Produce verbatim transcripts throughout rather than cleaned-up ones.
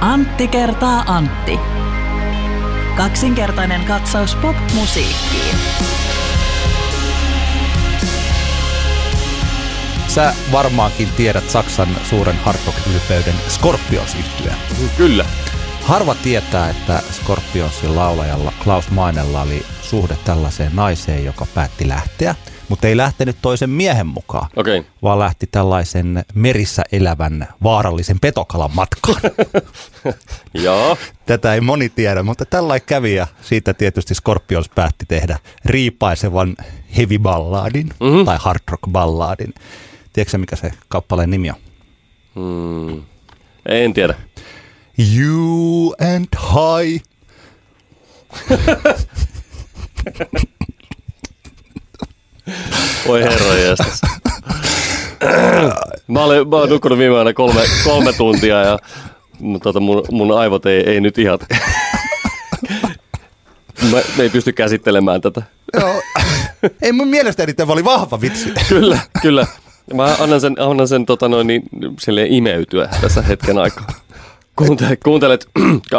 Antti kertaa Antti. Kaksinkertainen katsaus pop-musiikkiin. Sä varmaankin tiedät Saksan suuren hardrock-ylpeyden Scorpions-yhtyeen. Kyllä. Harva tietää, että Scorpionsin laulajalla Klaus Meinella oli suhde tällaiseen naiseen, joka päätti lähteä, mutta ei lähtenyt toisen miehen mukaan, okay. vaan lähti tällaisen merissä elävän vaarallisen petokalan matkaan. Joo. Tätä ei moni tiedä, mutta tällainen kävi ja siitä tietysti Scorpions päätti tehdä riipaisevan heavy balladin mm-hmm. tai hard rock balladin. Tiedätkö mikä se kappaleen nimi on? Hmm. En tiedä. You and I. Oi herranjestas. Mä olen, mä olen nukkunut viime aina kolme, kolme tuntia ja tota, mun, mun aivot ei, ei nyt ihan. Mä, mä ei pysty käsittelemään tätä. Joo. Ei mun mielestäni tämä oli vahva vitsi. Kyllä, kyllä. Mä annan sen, annan sen tota noin, niin, silleen imeytyä tässä hetken aikaa. Kuuntelet, kuuntelet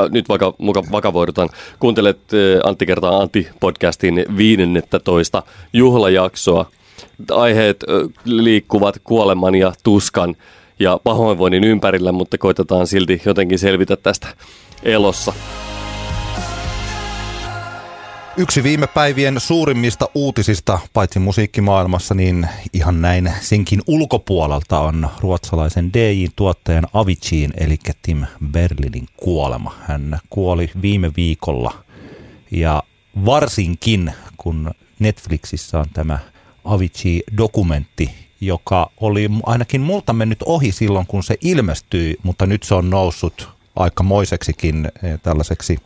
nyt vaikka muka, vakavoidutaan, kuuntelet Antti kertaa Antti podcastin viidennettätoista juhlajaksoa. Aiheet liikkuvat kuoleman ja tuskan ja pahoinvoinnin ympärillä, mutta koitetaan silti jotenkin selvitä tästä elossa. Yksi viime päivien suurimmista uutisista, paitsi musiikkimaailmassa, niin ihan näin senkin ulkopuolelta on ruotsalaisen D J-tuottajan Aviciin, eli Tim Berglingin kuolema. Hän kuoli viime viikolla ja varsinkin kun Netflixissä on tämä Avicii-dokumentti, joka oli ainakin multa mennyt ohi silloin, kun se ilmestyi, mutta nyt se on noussut aikamoiseksikin tällaiseksi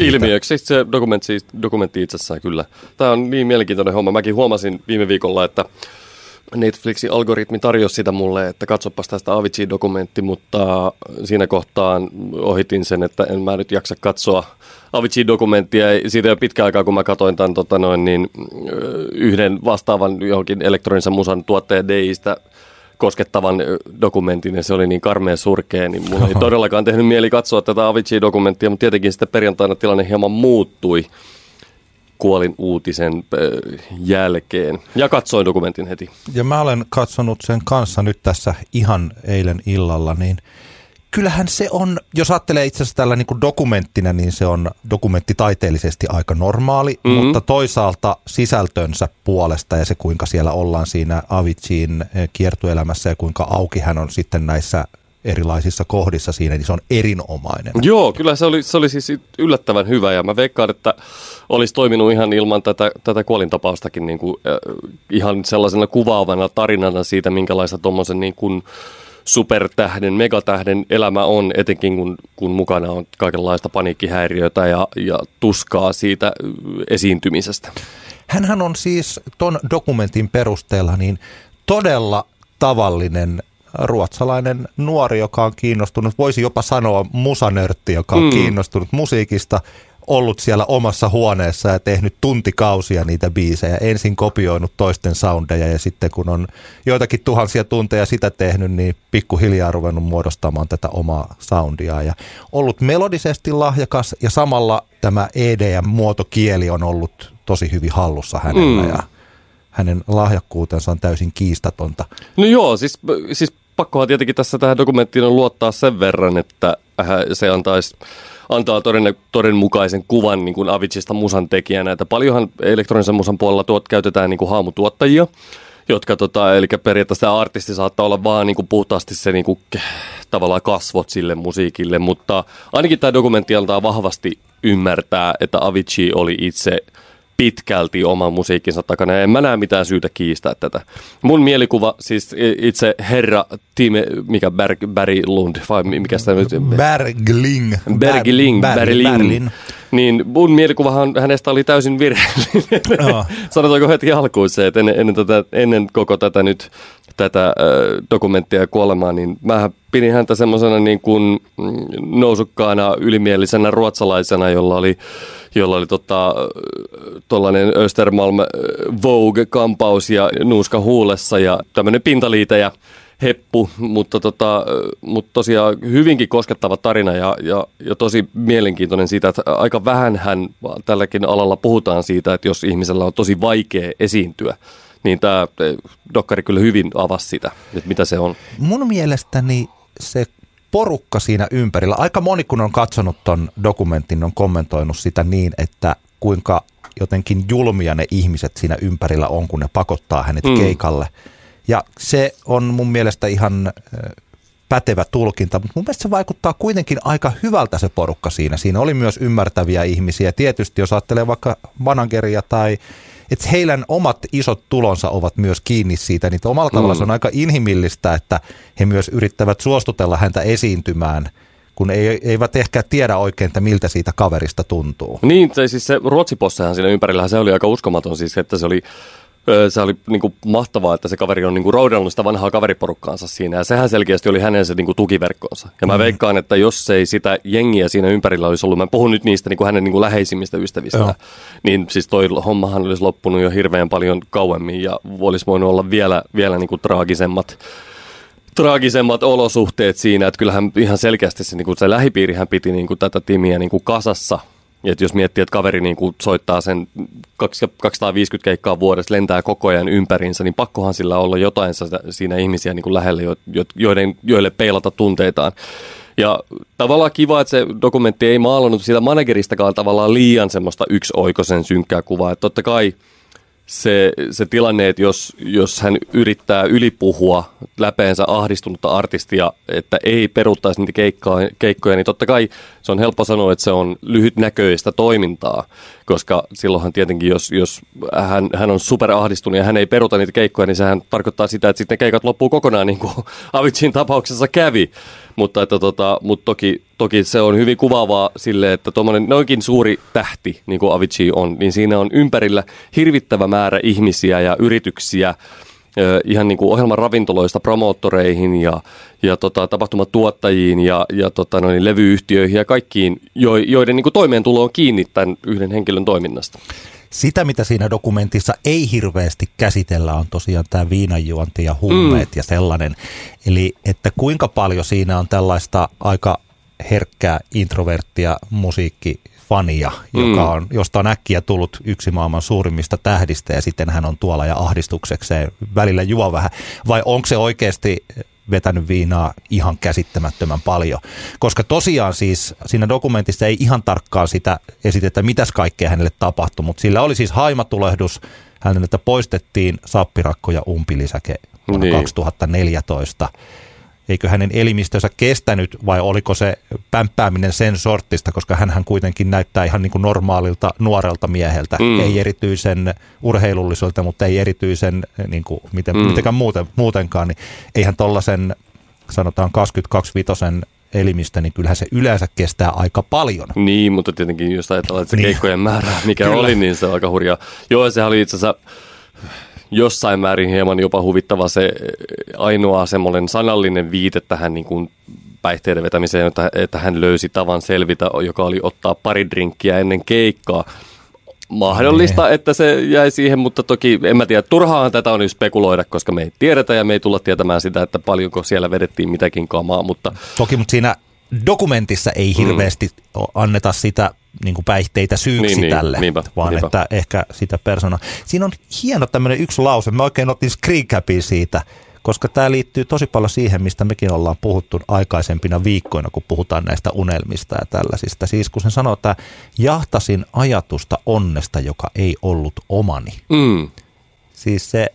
ilmiöksi. Se dokumentti, dokumentti itsessään kyllä. Tämä on niin mielenkiintoinen homma. Mäkin huomasin viime viikolla, että Netflixin algoritmi tarjosi sitä mulle, että katsopas tästä Avicii-dokumentti, mutta siinä kohtaan ohitin sen, että en mä nyt jaksa katsoa Avicii-dokumenttia. Siitä jo pitkä aikaa, kun mä katsoin tämän tota noin, niin, yhden vastaavan johonkin elektronisen musan tuottaja D J:stä koskettavan dokumentin, ja se oli niin karmeen surkea, niin mulla ei todellakaan tehnyt mieli katsoa tätä Avicii-dokumenttia, mutta tietenkin sitten perjantaina tilanne hieman muuttui kuolin uutisen jälkeen. Ja katsoin dokumentin heti. Ja mä olen katsonut sen kanssa nyt tässä ihan eilen illalla, niin kyllähän se on, jos ajattelee itse asiassa tällä niin kuin dokumenttina, niin se on dokumenttitaiteellisesti aika normaali, mm-hmm. mutta toisaalta sisältönsä puolesta ja se kuinka siellä ollaan siinä Aviciin kiertueelämässä ja kuinka auki hän on sitten näissä erilaisissa kohdissa siinä, niin se on erinomainen. Joo, kyllä se oli, se oli siis yllättävän hyvä ja mä veikkaan, että olisi toiminut ihan ilman tätä, tätä kuolintapaustakin niin kuin, äh, ihan sellaisena kuvaavana tarinana siitä, minkälaista tuommoisen niin kuin supertähden, megatähden elämä on, etenkin kun, kun mukana on kaikenlaista paniikkihäiriötä ja, ja tuskaa siitä esiintymisestä. Hänhän on siis ton dokumentin perusteella niin todella tavallinen ruotsalainen nuori, joka on kiinnostunut, voisi jopa sanoa musanörtti, joka on mm. kiinnostunut musiikista, ollut siellä omassa huoneessa ja tehnyt tuntikausia niitä biisejä, ensin kopioinut toisten soundeja ja sitten kun on joitakin tuhansia tunteja sitä tehnyt, niin pikkuhiljaa ruvennut muodostamaan tätä omaa soundia ja ollut melodisesti lahjakas ja samalla tämä E D M-muotokieli on ollut tosi hyvin hallussa hänellä mm. ja hänen lahjakkuutensa on täysin kiistatonta. No joo, siis, siis pakkohan tietenkin tässä tähän dokumenttiin on luottaa sen verran, että se antaisi antaa toden, todenmukaisen kuvan niin kuin Aviciista musan tekijänä. Että paljonhan elektronisen musan puolella tuot, käytetään niin kuin haamutuottajia, jotka, tota, eli periaatteessa artisti saattaa olla vaan niin kuin puhtaasti se niin kuin, tavallaan kasvot sille musiikille, mutta ainakin tämä dokumentti antaa vahvasti ymmärtää, että Avicii oli itse pitkälti oman musiikkinsa takana. En mä näe mitään syytä kiistää tätä. Mun mielikuva, siis itse herra Tim, mikä Berg, Barry Lund, vai mikä sitä nyt? Bergling. Bergling, Berlin. Niin mun mielikuvahan hänestä oli täysin virheellinen. No. Sanotaanko heti alkuun se, että ennen, ennen, tätä, ennen koko tätä nyt tätä äh, dokumenttia ja kuolemaa, niin mähän pidin häntä semmoisena niin kuin nousukkaana, ylimielisenä ruotsalaisena, jolla oli, jolla oli tota, tollainen Östermalm Vogue-kampaus ja nuuska huulessa ja tämmöinen pintaliitejä. heppu, mutta, tota, mutta tosiaan hyvinkin koskettava tarina ja, ja, ja tosi mielenkiintoinen siitä, että aika vähänhän tälläkin alalla puhutaan siitä, että jos ihmisellä on tosi vaikea esiintyä, niin tämä dokkari kyllä hyvin avasi sitä, että mitä se on. Mun mielestäni se porukka siinä ympärillä, aika moni kun on katsonut ton dokumentin, on kommentoinut sitä niin, että kuinka jotenkin julmia ne ihmiset siinä ympärillä on, kun ne pakottaa hänet mm. keikalle. Ja se on mun mielestä ihan pätevä tulkinta, mutta mun mielestä se vaikuttaa kuitenkin aika hyvältä se porukka siinä. Siinä oli myös ymmärtäviä ihmisiä. Tietysti jos ajattelee vaikka manageria tai että heidän omat isot tulonsa ovat myös kiinni siitä, niin omalla tavalla mm. se on aika inhimillistä, että he myös yrittävät suostutella häntä esiintymään, kun ei, eivät ehkä tiedä oikein, että miltä siitä kaverista tuntuu. Niin, se, siis se ruotsipossahan siinä ympärillähän se oli aika uskomaton, siis että se oli... Se oli niin kuin mahtavaa, että se kaveri on niin kuin roudannut sitä vanhaa kaveriporukkaansa siinä. Ja sehän selkeästi oli hänen se niin kuin tukiverkkonsa. Ja mä veikkaan, että jos ei sitä jengiä siinä ympärillä olisi ollut, mä puhun nyt niistä niin kuin hänen niin kuin läheisimmistä ystävistä, joo, niin siis toi hommahan olisi loppunut jo hirveän paljon kauemmin ja olisi voinut olla vielä, vielä niin kuin traagisemmat. Traagisemmat olosuhteet siinä, että kyllähän ihan selkeästi se, niin kuin se lähipiirihän piti niin kuin tätä timiä niin kuin kasassa. Et jos miettii, että kaveri niinku soittaa sen kaksisataaviisikymmentä keikkaa vuodessa, lentää koko ajan ympäriinsä, niin pakkohan sillä olla jotain siinä ihmisiä niinku lähellä, joiden, joille peilata tunteitaan. Ja tavallaan kiva, että se dokumentti ei maalannut siitä manageristakaan tavallaan liian semmoista yksioikoisen synkkää kuvaa. Et totta kai se, se tilanne, että jos, jos hän yrittää ylipuhua läpeensä ahdistunutta artistia, että ei peruuttaisi niitä keikkaa, keikkoja, niin totta kai se on helppo sanoa, että se on lyhytnäköistä toimintaa, koska silloinhan tietenkin, jos, jos hän, hän on superahdistunut ja hän ei peruta niitä keikkoja, niin sehän tarkoittaa sitä, että sitten ne keikat loppuu kokonaan, niin kuin Avicin tapauksessa kävi. Mutta, että tota, mutta toki, toki se on hyvin kuvaavaa sille, että tuommoinen noinkin suuri tähti, niin kuin Avicii on, niin siinä on ympärillä hirvittävä määrä ihmisiä ja yrityksiä, ihan niin kuin ohjelman ravintoloista promoottoreihin ja, ja tota, tapahtumatuottajiin ja, ja tota, noin, levyyhtiöihin ja kaikkiin, joiden niin kuin toimeentulo on kiinni tämän yhden henkilön toiminnasta. Sitä, mitä siinä dokumentissa ei hirveästi käsitellä, on tosiaan tämä viinanjuonti ja huumeet mm. ja sellainen. Eli että kuinka paljon siinä on tällaista aika herkkää introverttia musiikkifania, mm. joka on, josta on äkkiä tullut yksi maailman suurimmista tähdistä ja sitten hän on tuolla ja ahdistuksekseen välillä juo vähän. Vai onko se oikeasti vetänyt viinaa ihan käsittämättömän paljon? Koska tosiaan siis siinä dokumentissa ei ihan tarkkaan sitä esitetä, mitäs kaikkea hänelle tapahtui, mutta sillä oli siis haimatulehdus, häneltä poistettiin sappirakko ja umpilisäke vuonna niin. kaksituhattaneljätoista. Eikö hänen elimistönsä kestänyt vai oliko se pämppääminen sen sortista, koska hänhän kuitenkin näyttää ihan niin kuin normaalilta nuorelta mieheltä. Mm. Ei erityisen urheilulliselta, mutta ei erityisen niin kuin miten, mm. mitenkään muuten, muutenkaan. Niin eihän tollaisen sanotaan kaksikymmentäkaksivitosen elimistä, niin kyllähän se yleensä kestää aika paljon. Niin, mutta tietenkin jos ajatellaan, että se niin. keikkojen määrä, mikä kyllä. oli, niin se on aika hurjaa. Joo, sehän oli itse asiassa jossain määrin hieman jopa huvittava se ainoa semmoinen sanallinen viite tähän niin kuin päihteiden vetämiseen, että, että hän löysi tavan selvitä, joka oli ottaa pari drinkkiä ennen keikkaa. Mahdollista, ne. että se jäi siihen, mutta toki en mä tiedä, turhaan tätä on spekuloida, koska me ei tiedetä ja me ei tulla tietämään sitä, että paljonko siellä vedettiin mitäkin kamaa. Mutta toki, mutta siinä dokumentissa ei hirveästi mm. anneta sitä niin kuin päihteitä syyksi niin, niin, tälle, niinpä, vaan niinpä. Että ehkä sitä persoonaa. Siinä on hieno tämmöinen yksi lause. Mä oikein otin screencapin siitä, koska tämä liittyy tosi paljon siihen, mistä mekin ollaan puhuttu aikaisempina viikkoina, kun puhutaan näistä unelmista ja tällaisista. Siis kun sen sanoo, että jahtasin ajatusta onnesta, joka ei ollut omani. Mm. Siis se,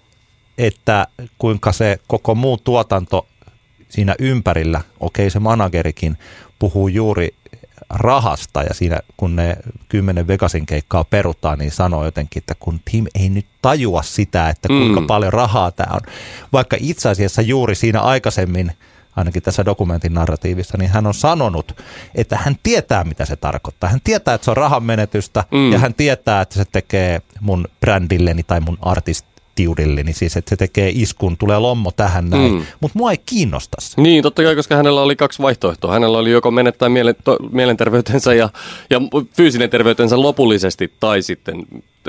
että kuinka se koko muu tuotanto siinä ympärillä, okei se managerikin puhuu juuri rahasta ja siinä kun ne kymmenen Vegasin keikkaa perutaan, niin sanoo jotenkin, että kun Tim ei nyt tajua sitä, että kuinka mm. paljon rahaa tämä on. Vaikka itse asiassa juuri siinä aikaisemmin, ainakin tässä dokumentin narratiivissa, niin hän on sanonut, että hän tietää mitä se tarkoittaa. Hän tietää, että se on rahan menetystä mm. ja hän tietää, että se tekee mun brändilleni tai mun artist tiudilleni, siis että se tekee iskun, tulee lommo tähän näin, mm. mutta mua ei kiinnosta se. Niin, totta kai, koska hänellä oli kaksi vaihtoehtoa. Hänellä oli joko menettää mielen, to, mielenterveytensä ja, ja fyysinen terveytensä lopullisesti, tai sitten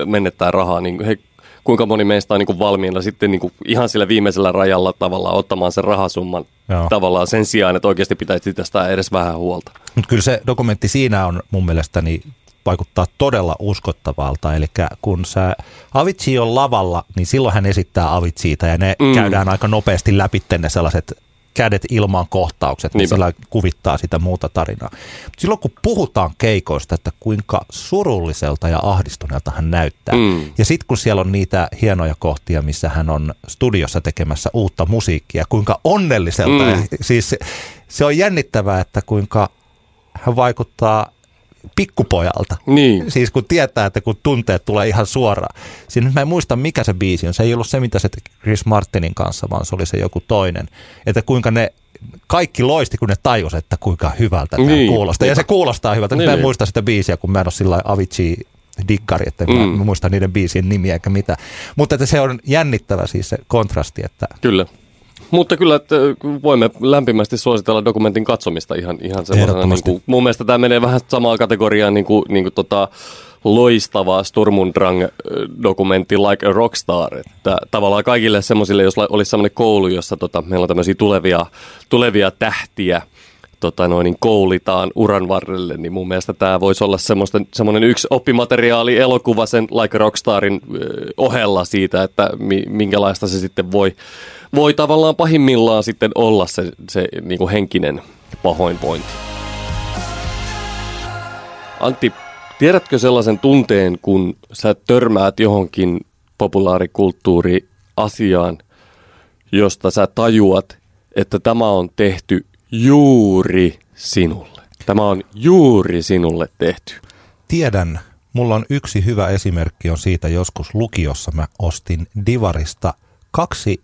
menettää rahaa. Niin he kuinka moni meistä on niin kuin valmiina sitten niin kuin ihan sillä viimeisellä rajalla tavallaan ottamaan sen rahasumman. Joo. Tavallaan sen sijaan, että oikeasti pitäisi tästä edes vähän huolta. Mutta kyllä se dokumentti siinä on mun mielestäni vaikuttaa todella uskottavalta. Eli kun sä Avicii on lavalla, niin silloin hän esittää Aviciita ja ne mm. käydään aika nopeasti läpi ne sellaiset kädet ilmaan kohtaukset, niin sillä kuvittaa sitä muuta tarinaa. Silloin kun puhutaan keikoista, että kuinka surulliselta ja ahdistuneelta hän näyttää. Mm. Ja sitten kun siellä on niitä hienoja kohtia, missä hän on studiossa tekemässä uutta musiikkia, kuinka onnelliselta. Mm. Siis se on jännittävää, että kuinka hän vaikuttaa pikkupojalta. Niin. Siis kun tietää, että kun tunteet tulee ihan suoraan. Siis mä en muista, mikä se biisi on. Se ei ollut se, mitä se Chris Martinin kanssa, vaan se oli se joku toinen. Että kuinka ne kaikki loisti, kun ne tajus, että kuinka hyvältä niin. tämä kuulostaa. Ja se kuulostaa hyvältä. Niin. Mä en muista sitä biisiä, kun mä en ole sillä lailla Avicii-dikkari, että mm. mä muistan niiden biisien nimiä eikä mitä. Mutta että se on jännittävä siis se kontrasti. Että kyllä. Mutta kyllä, että voimme lämpimästi suositella dokumentin katsomista ihan, ihan semmoisena. Niin kuin, mun mielestä tämä menee vähän samaan kategoriaan niin kuin, niin kuin tota, loistava Sturm und Drang-dokumentti Like a Rockstar. Että tavallaan kaikille semmoisille, jos olisi semmoinen koulu, jossa tota, meillä on tämmöisiä tulevia, tulevia tähtiä, tota noin, niin koulitaan uran varrelle, niin mun mielestä tämä voisi olla semmoinen yksi oppimateriaali elokuva sen Like a Rockstarin ohella siitä, että minkälaista se sitten voi, voi tavallaan pahimmillaan sitten olla se, se niin kuin henkinen pahoinvointi. Antti, tiedätkö sellaisen tunteen, kun sä törmäät johonkin populaarikulttuuriasiaan, josta sä tajuat, että tämä on tehty juuri sinulle. Tämä on juuri sinulle tehty. Tiedän. Mulla on yksi hyvä esimerkki on siitä joskus lukiossa. Mä ostin Divarista kaksi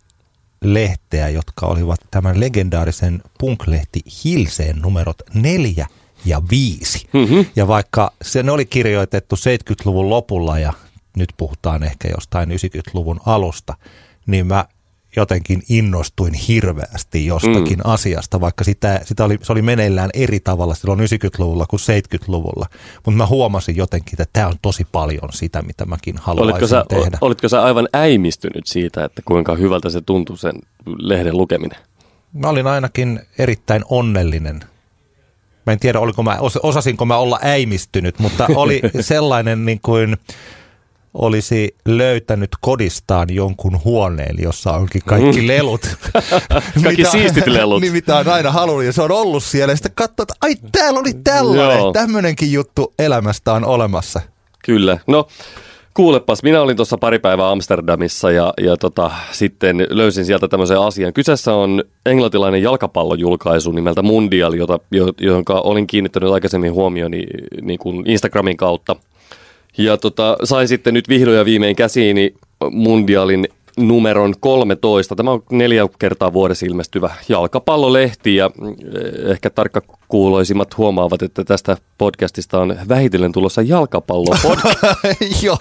lehteä, jotka olivat tämän legendaarisen punklehti Hilseen numerot neljä ja viisi. Mm-hmm. Ja vaikka se ne oli kirjoitettu seitsemänkymmentäluvun lopulla ja nyt puhutaan ehkä jostain yhdeksänkymmentäluvun alusta, niin mä jotenkin innostuin hirveästi jostakin mm. asiasta, vaikka sitä, sitä oli, se oli meneillään eri tavalla silloin yhdeksänkymmentäluvulla kuin seitsemänkymmentäluvulla. Mutta mä huomasin jotenkin, että tämä on tosi paljon sitä, mitä mäkin haluaisin olitko sä, tehdä. Olitko sä aivan äimistynyt siitä, että kuinka hyvältä se tuntui sen lehden lukeminen? Mä olin ainakin erittäin onnellinen. Mä en tiedä, oliko mä, os, osasinko mä olla äimistynyt, mutta oli sellainen niin kuin olisi löytänyt kodistaan jonkun huoneen, jossa onkin kaikki lelut. Kaikki mitä, siistit lelut. Niin, mitä on aina halunnut, ja se on ollut siellä. Ja sitten katsoo, että ai, täällä oli tällainen. Joo. Tämmöinenkin juttu elämästä on olemassa. Kyllä. No, kuulepas, minä olin tuossa pari päivää Amsterdamissa, ja, ja tota, sitten löysin sieltä tämmöisen asian. Kyseessä on englantilainen jalkapallojulkaisu nimeltä Mundial, jota, jonka olin kiinnittänyt aikaisemmin huomioni niin kuin Instagramin kautta. Ja tota, sain sitten nyt vihdoin ja viimein käsiini Mundialin numeron kolmetoista. Tämä on neljä kertaa vuodessa ilmestyvä jalkapallolehti ja ehkä tarkkakuuloisimmat huomaavat, että tästä podcastista on vähitellen tulossa jalkapallopodcast. Joo,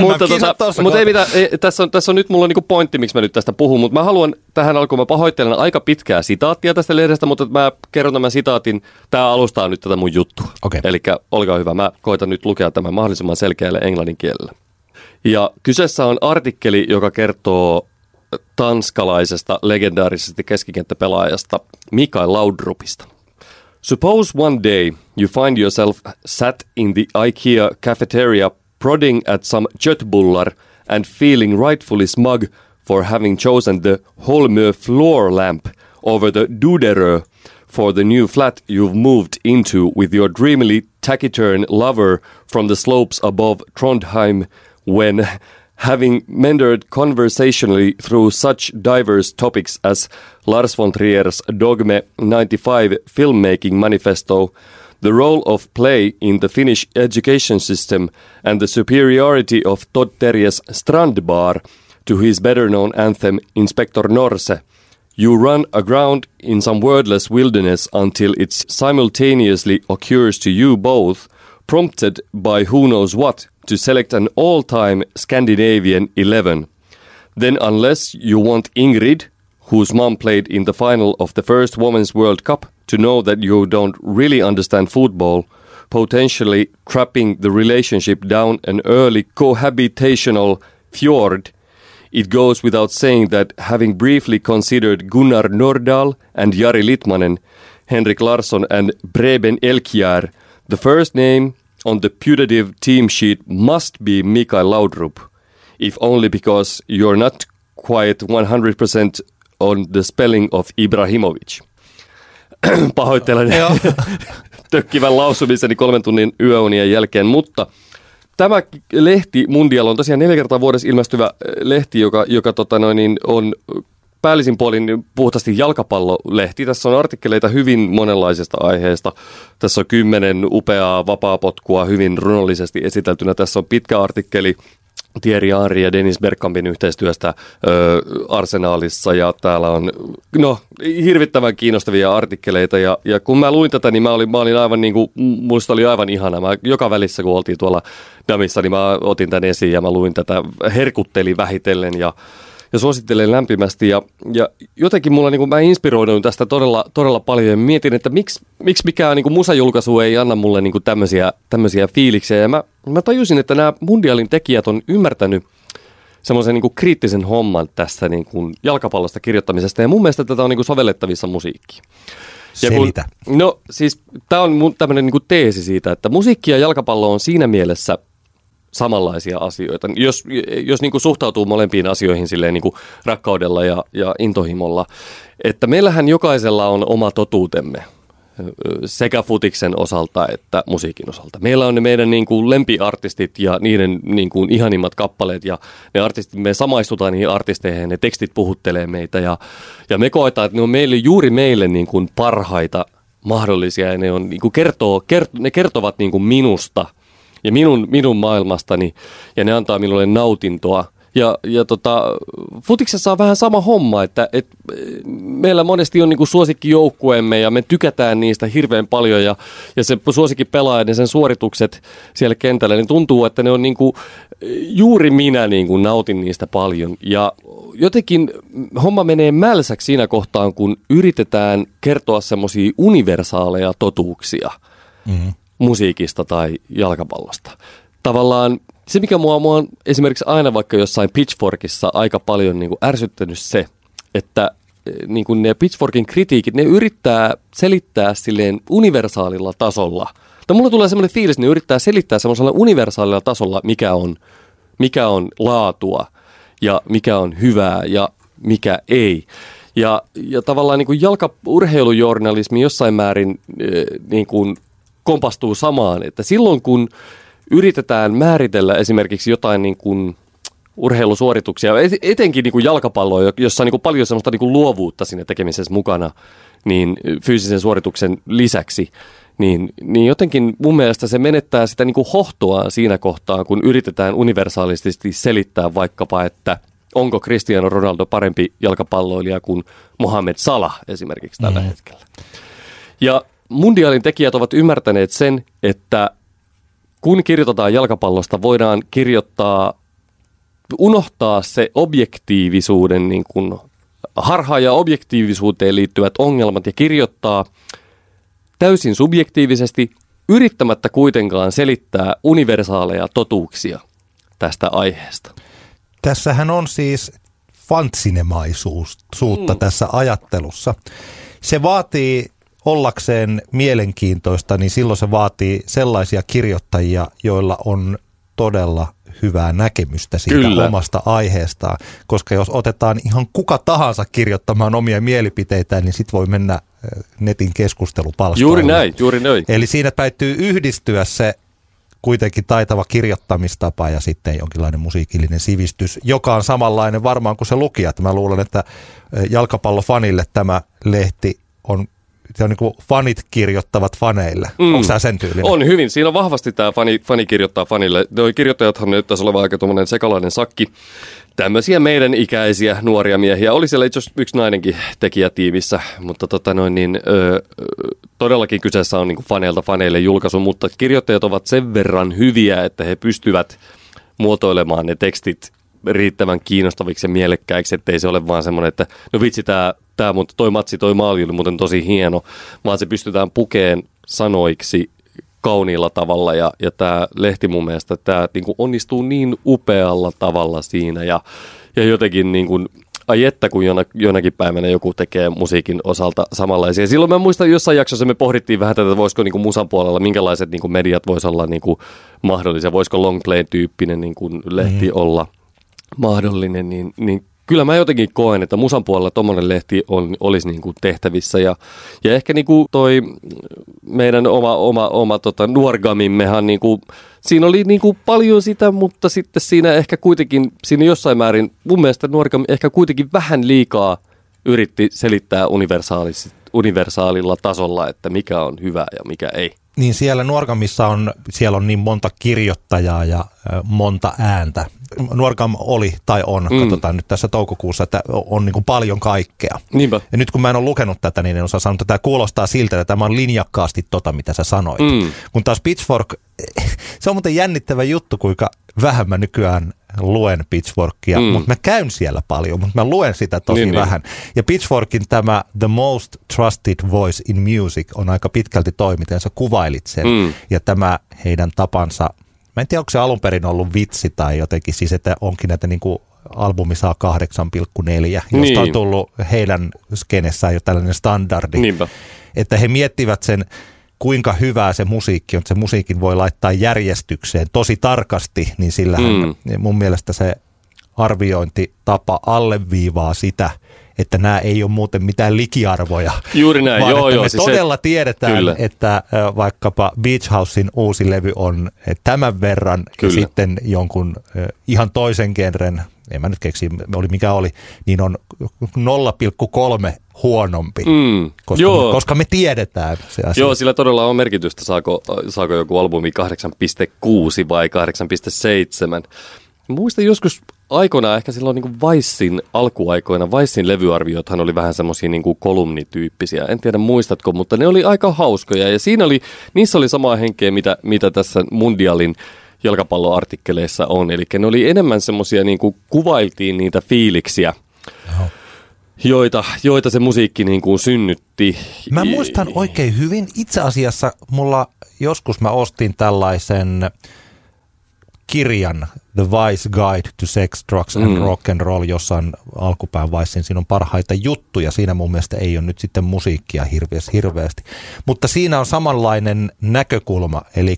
mutta tota, mut ei mitään, ei, tässä, on, tässä on nyt mulla on niinku pointti, miksi mä nyt tästä puhun, mutta mä haluan tähän alkuun, mä pahoittelen aika pitkää sitaattia tästä lehdestä, mutta mä kerron tämän sitaatin, tämä alustaa nyt tätä mun juttua. Okay. Eli olkaa hyvä, mä koitan nyt lukea tämän mahdollisimman selkeällä englannin kielellä. Ja kyseessä on artikkeli, joka kertoo tanskalaisesta legendaarisesta keskikenttäpelaajasta Mikael Laudrupista. Suppose one day you find yourself sat in the IKEA cafeteria prodding at some köttbullar and feeling rightfully smug for having chosen the Holmö floor lamp over the Duderö for the new flat you've moved into with your dreamily taciturn lover from the slopes above Trondheim. When, having meandered conversationally through such diverse topics as Lars von Trier's Dogme ninety-five filmmaking manifesto, the role of play in the Finnish education system, and the superiority of Todd Terje's Strandbar to his better-known anthem Inspector Norse, you run aground in some wordless wilderness until it simultaneously occurs to you both, prompted by who knows what, to select an all-time Scandinavian eleven. Then unless you want Ingrid, whose mom played in the final of the first Women's World Cup, to know that you don't really understand football, potentially trapping the relationship down an early cohabitational Fjord, it goes without saying that having briefly considered Gunnar Nordahl and Jari Litmanen, Henrik Larsson and Breben Elkjær, the first name on the putative team sheet must be Mikael Laudrup, if only because you're not quite one hundred percent on the spelling of Ibrahimovic. Pahoittelen tökkivän lausumiseni kolmen tunnin yöunien jälkeen, mutta tämä lehti Mundial on tosiaan neljä kertaa vuodessa ilmestyvä lehti, joka, joka tota noin, on päällisin puolin puhtaasti jalkapallolehti. Tässä on artikkeleita hyvin monenlaisesta aiheesta. Tässä on kymmenen upeaa vapaapotkua hyvin runollisesti esiteltynä. Tässä on pitkä artikkeli Thierry Henry ja Dennis Bergkampin yhteistyöstä ö, Arsenaalissa, ja täällä on no, hirvittävän kiinnostavia artikkeleita, ja, ja kun mä luin tätä, niin mä olin, mä olin aivan niin kuin, musta oli aivan ihana. Mä, joka välissä, kun oltiin tuolla Damissa, niin mä otin tämän esiin ja mä luin tätä, herkuttelin vähitellen ja, ja suosittelen lämpimästi, ja, ja jotenkin mulla, niin kuin, mä inspiroiduin tästä todella, todella paljon ja mietin, että miksi, miksi mikään niin kuin musajulkaisu ei anna mulle niin kuin tämmöisiä, tämmöisiä fiiliksiä, ja mä Mä tajusin, että nämä Mundialin tekijät on ymmärtänyt semmoisen niin kuin kriittisen homman tässä niin kuin jalkapallosta kirjoittamisesta, ja mun mielestä tätä on niin kuin sovellettavissa musiikkiin. Selitä. Kun, no siis tämä on mun tämmöinen niin kuin teesi siitä, että musiikki ja jalkapallo on siinä mielessä samanlaisia asioita. Jos, jos niin kuin suhtautuu molempiin asioihin silleen niin kuin rakkaudella ja, ja intohimolla, että meillähän jokaisella on oma totuutemme. Sekä futiksen osalta että musiikin osalta. Meillä on ne meidän niin kuin lempiartistit ja niiden niin kuin ihanimmat kappaleet, ja ne artistit, me samaistutaan niihin artisteihin, ne tekstit puhuttelee meitä, ja, ja me koetaan, että ne on meille, juuri meille niin kuin parhaita mahdollisia, ja ne, on, niin kuin kertoo, kert, ne kertovat niin kuin minusta ja minun, minun maailmastani, ja ne antaa minulle nautintoa. Ja, ja tota, futiksessa on vähän sama homma, että et, meillä monesti on niinku suosikkijoukkueemme ja me tykätään niistä hirveän paljon, ja, ja se suosikkipelaajan ja sen suoritukset siellä kentällä, niin tuntuu, että ne on niinku, juuri minä niinku nautin niistä paljon. Ja jotenkin homma menee mälsäksi siinä kohtaan, kun yritetään kertoa semmoisia universaaleja totuuksia mm-hmm. musiikista tai jalkapallosta. Tavallaan se, mikä mua, mua on esimerkiksi aina vaikka jossain Pitchforkissa aika paljon niin kuin ärsyttänyt se, että niin kuin ne Pitchforkin kritiikit, ne yrittää selittää silleen universaalilla tasolla. Tai mulla tulee semmoinen fiilis, ne yrittää selittää semmoisella universaalilla tasolla, mikä on, mikä on laatua ja mikä on hyvää ja mikä ei. Ja, ja tavallaan niin kuin jalkaurheilujournalismi jossain määrin niin kuin kompastuu samaan, että silloin kun yritetään määritellä esimerkiksi jotain niin kuin urheilusuorituksia, etenkin niin kuin jalkapalloa, jossa on niin kuin paljon sellaista niin kuin luovuutta siinä tekemisessä mukana, niin fyysisen suorituksen lisäksi, niin, niin jotenkin mun mielestä se menettää sitä niin kuin hohtoa siinä kohtaa, kun yritetään universaalisesti selittää vaikkapa, että onko Cristiano Ronaldo parempi jalkapalloilija kuin Mohamed Salah esimerkiksi tällä mm. hetkellä. Ja Mundialin tekijät ovat ymmärtäneet sen, että kun kirjoitetaan jalkapallosta, voidaan kirjoittaa, unohtaa se objektiivisuuden, niin kuin harhaa ja objektiivisuuteen liittyvät ongelmat, ja kirjoittaa täysin subjektiivisesti, yrittämättä kuitenkaan selittää universaaleja totuuksia tästä aiheesta. Tässähän on siis fantsinemaisuutta mm. tässä ajattelussa. Se vaatii ollakseen mielenkiintoista, niin silloin se vaatii sellaisia kirjoittajia, joilla on todella hyvää näkemystä siitä Kyllä. omasta aiheestaan. Koska jos otetaan ihan kuka tahansa kirjoittamaan omia mielipiteitä, niin sit voi mennä netin keskustelupalstalle. Juuri näin, juuri näin. Eli siinä täytyy yhdistyä se kuitenkin taitava kirjoittamistapa ja sitten jonkinlainen musiikillinen sivistys, joka on samanlainen varmaan kuin se lukija. Mä luulen, että jalkapallofanille tämä lehti on se on niin kuin fanit kirjoittavat faneille. Mm. Onko tämä sen tyylinen? On hyvin. Siinä on vahvasti tämä fani, fani kirjoittaa fanille. Noi kirjoittajathan näyttäisi olevan aika tuommoinen sekalainen sakki. Tämmöisiä meidän ikäisiä nuoria miehiä. Oli siellä itse asiassa yksi nainenkin tekijätiimissä, mutta tota noin, niin, ö, todellakin kyseessä on niin kuin faneilta faneille julkaisu, mutta kirjoittajat ovat sen verran hyviä, että he pystyvät muotoilemaan ne tekstit riittävän kiinnostaviksi ja mielekkäiksi, ettei se ole vaan semmoinen, että no vitsi, tämä, tämä mutta toi matsi, toi maali oli muuten tosi hieno, vaan se pystytään pukeen sanoiksi kauniilla tavalla ja, ja tämä lehti mun mielestä tämä niin kuin onnistuu niin upealla tavalla siinä ja, ja jotenkin niin kuin, ai että kun jona, jonakin päivänä joku tekee musiikin osalta samanlaisia. Silloin mä muistan jossain jaksossa me pohdittiin vähän tätä, voisiko niin kuin musan puolella, minkälaiset niin kuin mediat voisi olla niin kuin mahdollisia, voisiko longplay-tyyppinen niin kuin lehti mm. olla mahdollinen, niin, niin kyllä mä jotenkin koen, että musan puolella tommoinen lehti on, olisi niin kuin tehtävissä ja, ja ehkä niin kuin toi meidän oma, oma, oma tota, nuorgamimmehan, niin kuin, siinä oli niin kuin paljon sitä, mutta sitten siinä ehkä kuitenkin, siinä jossain määrin mun mielestä nuorgami ehkä kuitenkin vähän liikaa yritti selittää universaalilla tasolla, että mikä on hyvä ja mikä ei. Niin siellä Nuorgamissa on, siellä on niin monta kirjoittajaa ja monta ääntä. Nuorgam oli tai on, mm. katsotaan nyt tässä toukokuussa, että on niin kuin paljon kaikkea. Niinpä. Ja nyt kun mä en ole lukenut tätä, niin en osaa sanoa, että tämä kuulostaa siltä, että tämä on linjakkaasti tota, mitä sä sanoit. Mm. Kun taas Pitchfork, se on muuten jännittävä juttu, kuinka vähän mä nykyään luen Pitchforkia, mm. mutta mä käyn siellä paljon, mutta mä luen sitä tosi niin, vähän. Niin. Ja Pitchforkin tämä The Most Trusted Voice in Music on aika pitkälti toi, miten sä kuvailit sen. Mm. Ja tämä heidän tapansa, mä en tiedä, onko se alun perin ollut vitsi tai jotenkin, siis että onkin näitä niin kuin albumi saa kahdeksan pilkku neljä, josta on tullut heidän skenessään jo tällainen standardi. Niinpä. Että he miettivät sen, kuinka hyvää se musiikki on, että se musiikin voi laittaa järjestykseen tosi tarkasti, niin sillähän mm. mun mielestä se arviointitapa alleviivaa sitä, että nämä ei ole muuten mitään likiarvoja. Juuri näin, vaan joo, että joo. Me siis todella se, tiedetään, kyllä. että vaikkapa Beach Housein uusi levy on tämän verran kyllä. ja sitten jonkun ihan toisen genren, en mä nyt keksi, oli mikä oli, niin on nolla pilkku kolme huonompi, mm, koska, me, koska me tiedetään se asia. Joo, sillä todella on merkitystä, saako, saako joku albumi kahdeksan pilkku kuusi vai kahdeksan pilkku seitsemän. Muistan joskus aikoinaan, ehkä silloin niin Vaissin alkuaikoina, Vaissin levyarviothan oli vähän semmoisia niin kolumnityyppisiä, en tiedä muistatko, mutta ne oli aika hauskoja ja siinä oli, niissä oli samaa henkeä, mitä, mitä tässä Mundialin jalkapalloartikkeleissa on, eli ne oli enemmän semmoisia, niin kuin kuvailtiin niitä fiiliksiä, no. joita, joita se musiikki niin kuin synnytti. Mä muistan oikein hyvin, itse asiassa mulla joskus mä ostin tällaisen kirjan The Vice Guide to Sex, Drugs and mm. Rock and Roll, jossa on alkupään Vicein, siinä on parhaita juttuja, siinä mun mielestä ei ole nyt sitten musiikkia hirveästi, mutta siinä on samanlainen näkökulma, eli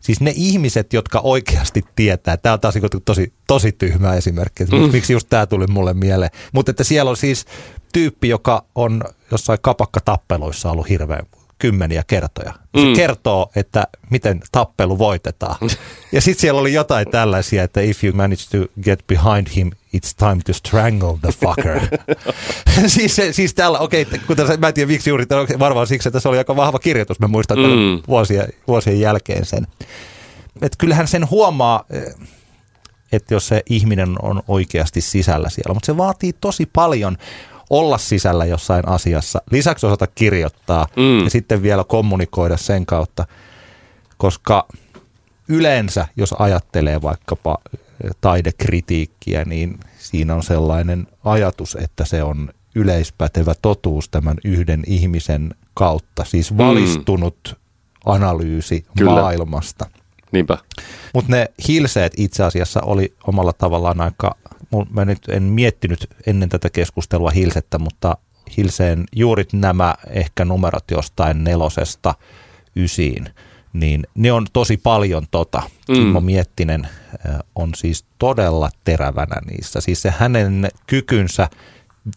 siis ne ihmiset, jotka oikeasti tietää. Tämä on taas tosi, tosi tyhmä esimerkki, mm. miksi just tämä tuli mulle mieleen. Mutta että siellä on siis tyyppi, joka on jossain kapakkatappeluissa ollut hirveän kymmeniä kertoja. Se mm. kertoo, että miten tappelu voitetaan. Ja sitten siellä oli jotain tällaisia, että if you manage to get behind him, it's time to strangle the fucker. siis siis tällä, okei, okay, mä en tiedä miksi juuri, varmaan siksi, että se oli aika vahva kirjoitus, mä muistan mm. vuosien, vuosien jälkeen sen. Et kyllähän sen huomaa, että jos se ihminen on oikeasti sisällä siellä, mutta se vaatii tosi paljon olla sisällä jossain asiassa, lisäksi osata kirjoittaa mm. ja sitten vielä kommunikoida sen kautta, koska yleensä, jos ajattelee vaikkapa taidekritiikkiä, niin siinä on sellainen ajatus, että se on yleispätevä totuus tämän yhden ihmisen kautta, siis valistunut mm. analyysi kyllä. maailmasta. Niinpä. Mutta ne Hilseet itse asiassa oli omalla tavallaan aika, mä nyt en miettinyt ennen tätä keskustelua Hilsettä, mutta Hilseen juurit nämä ehkä numerot jostain nelosesta ysiin, niin ne on tosi paljon tota. Mm. Kimmo Miettinen on siis todella terävänä niissä. Siis se hänen kykynsä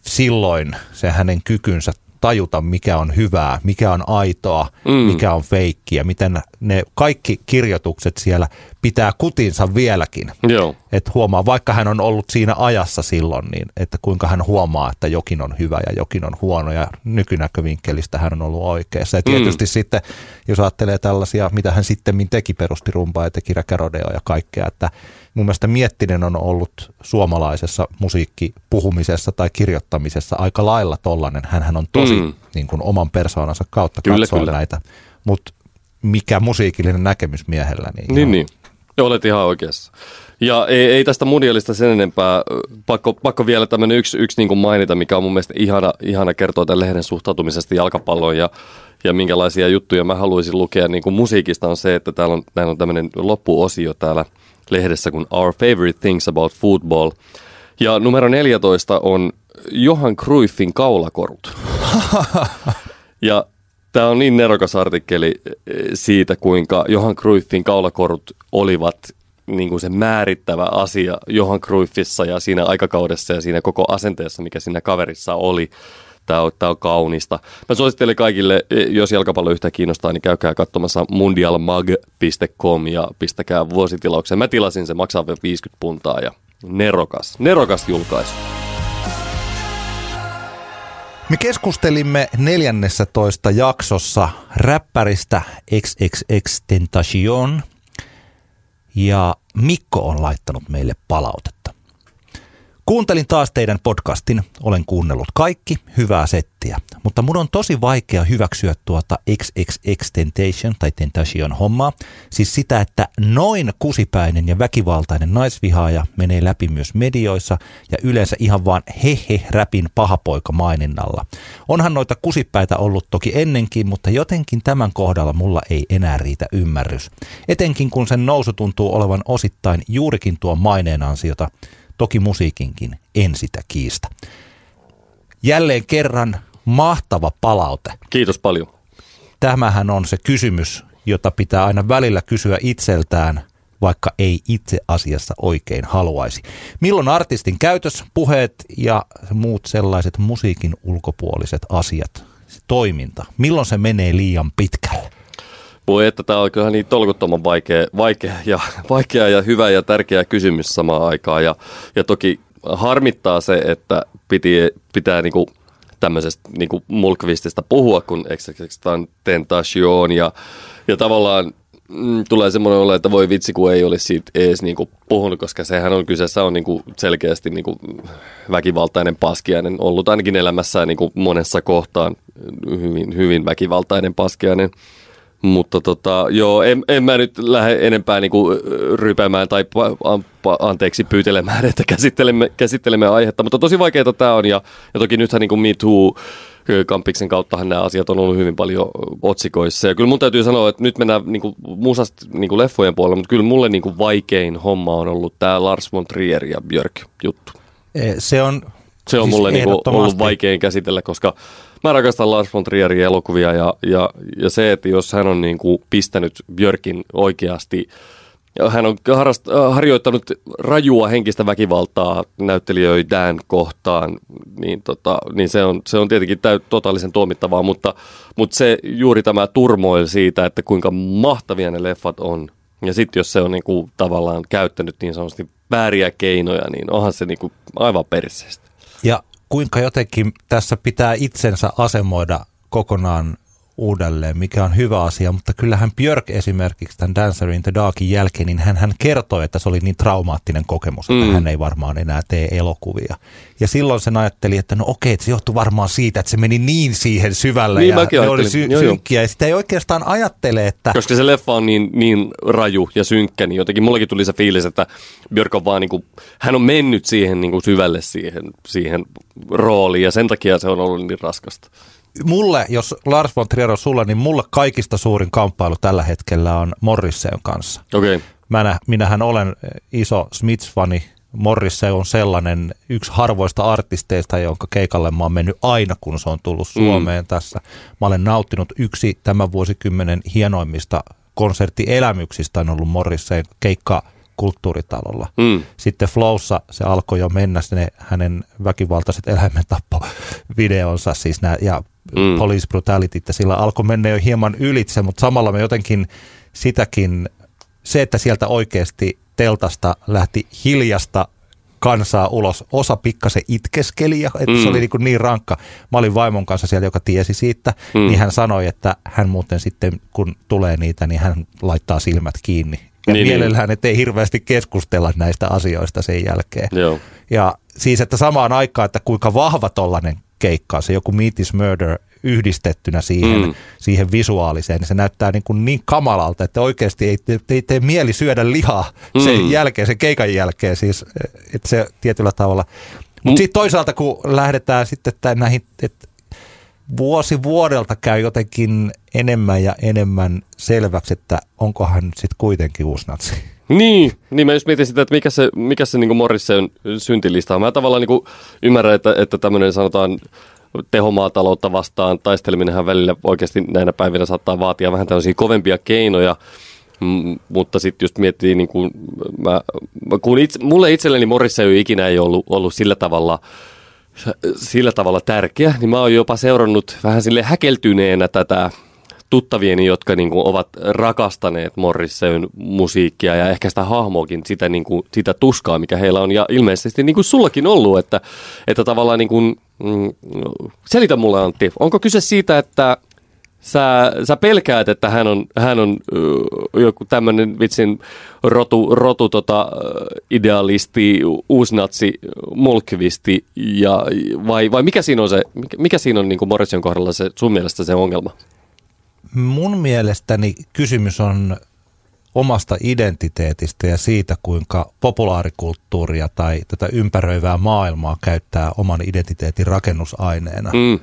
silloin, se hänen kykynsä tajuta, mikä on hyvää, mikä on aitoa, mm. mikä on feikkiä, miten ne kaikki kirjoitukset siellä pitää kutinsa vieläkin. Joo. Et huomaa, vaikka hän on ollut siinä ajassa silloin, niin että kuinka hän huomaa, että jokin on hyvä ja jokin on huono ja nykynäkövinkkelistä hän on ollut oikeassa. Ja tietysti mm. sitten, jos ajattelee tällaisia, mitä hän sitten teki Perustirumbaa ja teki Rakarodeoa ja kaikkea, että mun mielestä Miettinen on ollut suomalaisessa musiikkipuhumisessa tai kirjoittamisessa aika lailla tollainen. Hänhän on tosi mm. niin kuin oman persoonansa kautta katsoa näitä, mutta mikä musiikillinen näkemys miehellä, niin, niin, niin. olet ihan oikeassa. Ja ei, ei tästä mundialista sen enempää. Pakko, pakko vielä tämmöinen yksi, yksi niin kuin mainita, mikä on mun mielestä ihana, ihana kertoa tämän lehden suhtautumisesta jalkapalloon ja, ja minkälaisia juttuja mä haluaisin lukea niin kuin musiikista on se, että täällä on, täällä on tämmöinen loppuosio täällä lehdessä kuin Our Favorite Things About Football. Ja numero neljätoista on Johan Cruyffin kaulakorut. Ja tämä on niin nerokas artikkeli siitä, kuinka Johan Cruyffin kaulakorut olivat niin kuin se määrittävä asia Johan Cruyffissa ja siinä aikakaudessa ja siinä koko asenteessa, mikä siinä kaverissa oli. Tämä on, tämä on kaunista. Mä suosittelen kaikille, jos jalkapallo yhtä kiinnostaa, niin käykää katsomassa mundialmag piste com ja pistäkää vuositilaukseen. Mä tilasin, se maksaa vielä viisikymmentä puntaa ja nerokas, nerokas julkaisu. Me keskustelimme neljännessä toista jaksossa räppäristä XXXTentacion ja Mikko on laittanut meille palautetta. Kuuntelin taas teidän podcastin, olen kuunnellut kaikki, hyvää settiä, mutta mun on tosi vaikea hyväksyä tuota XXXTentacion tai Tentacion hommaa, siis sitä, että noin kusipäinen ja väkivaltainen naisvihaaja menee läpi myös medioissa ja yleensä ihan vaan hehe räpin pahapoika maininnalla. Onhan noita kusipäitä ollut toki ennenkin, mutta jotenkin tämän kohdalla mulla ei enää riitä ymmärrys, etenkin kun sen nousu tuntuu olevan osittain juurikin tuon maineen ansiota. Toki musiikinkin, en sitä kiistä. Jälleen kerran mahtava palaute. Kiitos paljon. Tämähän on se kysymys, jota pitää aina välillä kysyä itseltään, vaikka ei itse asiassa oikein haluaisi. Milloin artistin käytös, puheet ja muut sellaiset musiikin ulkopuoliset asiat, se toiminta, milloin se menee liian pitkälle? Voi että tämä on kyllä niin tolkuttoman vaikea, vaikea, ja, vaikea ja hyvä ja tärkeä kysymys samaan aikaan. Ja, ja toki harmittaa se, että piti, pitää niinku tämmöisestä niinku mulkvististä puhua, kun XXXTentacion ja, ja tavallaan mm, tulee semmoinen olla, että voi vitsi, kun ei olisi siitä edes niinku puhunut, koska sehän on kyseessä on niinku selkeästi niinku väkivaltainen paskiainen ollut ainakin elämässään niinku monessa kohtaan hyvin, hyvin väkivaltainen paskiainen. Mutta tota, joo, en, en mä nyt lähde enempää niinku rypämään tai anteeksi pyytelemään, että käsittelemme, käsittelemme aihetta. Mutta tosi vaikeaa tämä on ja, ja toki nythän niinku Me Too-kampiksen kauttahan nämä asiat on ollut hyvin paljon otsikoissa. Ja kyllä mun täytyy sanoa, että nyt mennään niinku musasta niinku leffojen puolella, mutta kyllä mulle niinku vaikein homma on ollut tämä Lars von Trier ja Björk-juttu. Se on, Se on siis mulle niinku ollut vaikein käsitellä, koska... Mä rakastan Lars von Trierin elokuvia ja, ja, ja se, että jos hän on niin kuin pistänyt Björkin oikeasti, hän on harrast, harjoittanut rajua henkistä väkivaltaa näyttelijöidään kohtaan, niin, tota, niin se, on, se on tietenkin täyt, totaalisen tuomittavaa, mutta, mutta se juuri tämä turmoil siitä, että kuinka mahtavia ne leffat on. Ja sitten jos se on niin kuin tavallaan käyttänyt niin sanotusti vääriä keinoja, niin onhan se niin kuin aivan perseestä. Ja kuinka jotenkin tässä pitää itsensä asemoida kokonaan uudelleen, mikä on hyvä asia, mutta kyllähän Björk esimerkiksi tämän Dancer in the Darkin jälkeen, niin hän, hän kertoi, että se oli niin traumaattinen kokemus, että mm. hän ei varmaan enää tee elokuvia. Ja silloin sen ajatteli, että no okei, että se johtui varmaan siitä, että se meni niin siihen syvälle niin, ja ne oli sy- synkkiä ja sitä ei oikeastaan ajattele, että... Koska se leffa on niin, niin raju ja synkkä, niin jotenkin mullakin tuli se fiilis, että Björk on vaan niin kuin, hän on mennyt siihen niin kuin syvälle siihen, siihen rooliin ja sen takia se on ollut niin raskasta. Mulle, jos Lars von Trier on sulla, niin mulle kaikista suurin kamppailu tällä hetkellä on Morriseyn kanssa. Okay. Minä, minähän olen iso Smiths-fani. Morrissey on sellainen yksi harvoista artisteista, jonka keikalle mä oon mennyt aina, kun se on tullut Suomeen mm. tässä. Mä olen nauttinut yksi tämän vuosikymmenen hienoimmista konserttielämyksistä on ollut Morriseyn keikka kulttuuritalolla. Mm. Sitten Flowssa se alkoi jo mennä sinne hänen väkivaltaiset eläimentappovideonsa siis nää, ja mm. police brutality, että sillä alkoi mennä jo hieman ylitse, mutta samalla me jotenkin sitäkin, se että sieltä oikeasti teltasta lähti hiljasta kansaa ulos, osa pikkasen itkeskeli, että mm. se oli niin, niin rankka. Mä olin vaimon kanssa siellä, joka tiesi siitä, mm. niin hän sanoi, että hän muuten sitten, kun tulee niitä, niin hän laittaa silmät kiinni. Ja niin, mielellään, niin. ettei hirveästi keskustella näistä asioista sen jälkeen. Joo. Ja siis, että samaan aikaan, että kuinka vahva tollainen keikka on. Se joku Meat is Murder yhdistettynä siihen, mm. siihen visuaaliseen. Se näyttää niin, kuin niin kamalalta, että oikeasti ei, ei tee mieli syödä lihaa mm. sen jälkeen, sen keikan jälkeen. Siis, että se tietyllä tavalla. Mutta sitten toisaalta, kun lähdetään sitten näihin, että vuosi vuodelta käy jotenkin enemmän ja enemmän selväksi, että onkohan nyt sitten kuitenkin uusnatsi. Niin, niin mä just mietin sitä, että mikä se, mikä se niin kuin Morrisen syntilista on. Mä tavallaan niin kuin ymmärrän, että, että tämmöinen sanotaan tehomaataloutta vastaan taisteleminenhän välillä oikeasti näinä päivinä saattaa vaatia vähän tämmöisiä kovempia keinoja. Mm, mutta sitten just miettii, niin kun mä, kun itse, mulle itselleni Morrissey ei ikinä ei ollut, ollut sillä tavalla, sillä tavalla tärkeä, niin mä oon jopa seurannut vähän sille häkeltyneenä tätä tuttavieni, jotka niin kun ovat rakastaneet Morrisseyn musiikkia ja ehkä sitä hahmoakin, sitä, niin kun, sitä tuskaa, mikä heillä on. Ja ilmeisesti niin kuin sullakin ollut, että, että tavallaan niin kun, mm, selitä mulle Antti, onko kyse siitä, että Sä, sä pelkäät, että hän on, hän on joku tämmöinen vitsin rotu, rotu tota, idealisti, uusnatsi, molkvisti, ja, vai, vai mikä siinä on, se, mikä, mikä siinä on niin kuin Morrison kohdalla se, sun mielestä se ongelma? Mun mielestäni kysymys on omasta identiteetistä ja siitä, kuinka populaarikulttuuria tai tätä ympäröivää maailmaa käyttää oman identiteetin rakennusaineena. Mm.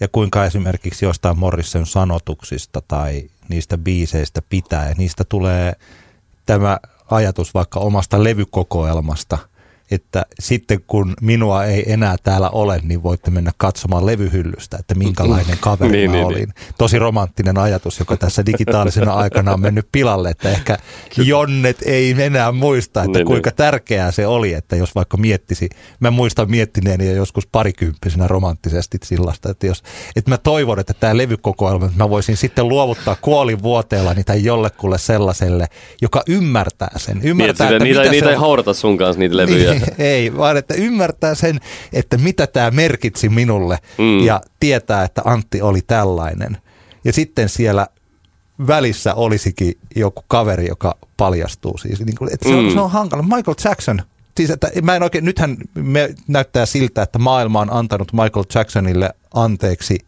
Ja kuinka esimerkiksi jostain Morrisen sanotuksista tai niistä biiseistä pitää. Ja niistä tulee tämä ajatus vaikka omasta levykokoelmasta, että sitten kun minua ei enää täällä ole, niin voitte mennä katsomaan levyhyllystä, että minkälainen kaveri niin, mä niin, olin. Niin. Tosi romanttinen ajatus, joka tässä digitaalisena aikana on mennyt pilalle, että ehkä jonnet ei enää muista, että niin, kuinka niin. tärkeää se oli, että jos vaikka miettisi, mä muistan miettineeni jo joskus parikymppisenä romanttisesti sillasta, että, jos, että mä toivon, että tämä levykokoelma, että mä voisin sitten luovuttaa kuolinvuoteella niitä jollekulle sellaiselle, joka ymmärtää sen. Ymmärtää, että niitä, niitä se ei haudata sun kanssa niitä levyjä. Ei, vaan että ymmärtää sen, että mitä tämä merkitsi minulle mm. ja tietää, että Antti oli tällainen. Ja sitten siellä välissä olisikin joku kaveri, joka paljastuu. Siis, niin kuin, että se, on, mm. se on hankala. Michael Jackson, siis, että mä en oikein, nythän me näyttää siltä, että maailma on antanut Michael Jacksonille anteeksi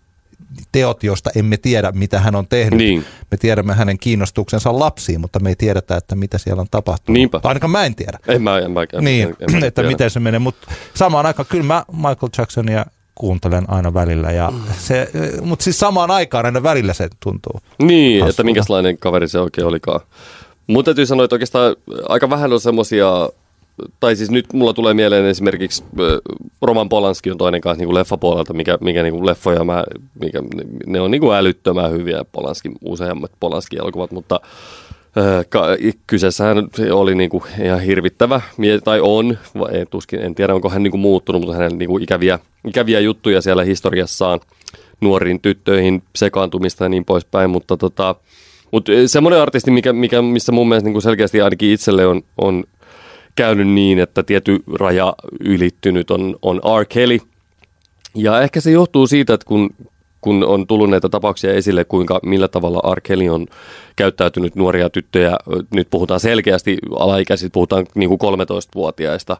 teot, joista emme tiedä, mitä hän on tehnyt. Niin. Me tiedämme hänen kiinnostuksensa lapsiin, mutta me ei tiedetä, että mitä siellä on tapahtunut. Niinpä. Ainakaan mä en tiedä. En mä, en mä, en, niin, en, en, että en miten se menee. Mutta samaan aikaan, kyllä mä Michael Jacksonia kuuntelen aina välillä. Ja mm. se, mutta siis samaan aikaan aina välillä se tuntuu. Niin, hassulta. Että minkälainen kaveri se oikein olikaan. Mun täytyy sanoa, että oikeastaan aika vähän on semmosia. Tai siis nyt mulla tulee mieleen esimerkiksi Roman Polanski on toinen kanssa niin kuin leffapuolelta, mikä, mikä niin kuin leffoja mä, mikä, ne on niin kuin älyttömän hyviä Polanski, useammat Polanski-elokuvat, mutta äh, ka, kyseessähän oli niin kuin ihan hirvittävä, tai on, en, tuskin, en tiedä onko hän niin kuin muuttunut, mutta hänellä niin kuin ikäviä, ikäviä juttuja siellä historiassaan, nuoriin tyttöihin sekaantumista ja niin poispäin, mutta tota, mut semmoinen artisti, mikä, mikä, missä mun mielestä niin kuin selkeästi ainakin itselle on, on käynyt niin, että tietty raja ylittynyt on, on R. Kelly. Ja ehkä se johtuu siitä, että kun, kun on tullut näitä tapauksia esille, kuinka millä tavalla R. Kelly on käyttäytynyt nuoria tyttöjä. Nyt puhutaan selkeästi alaikäisistä, puhutaan niin kuin kolmetoistavuotiaista.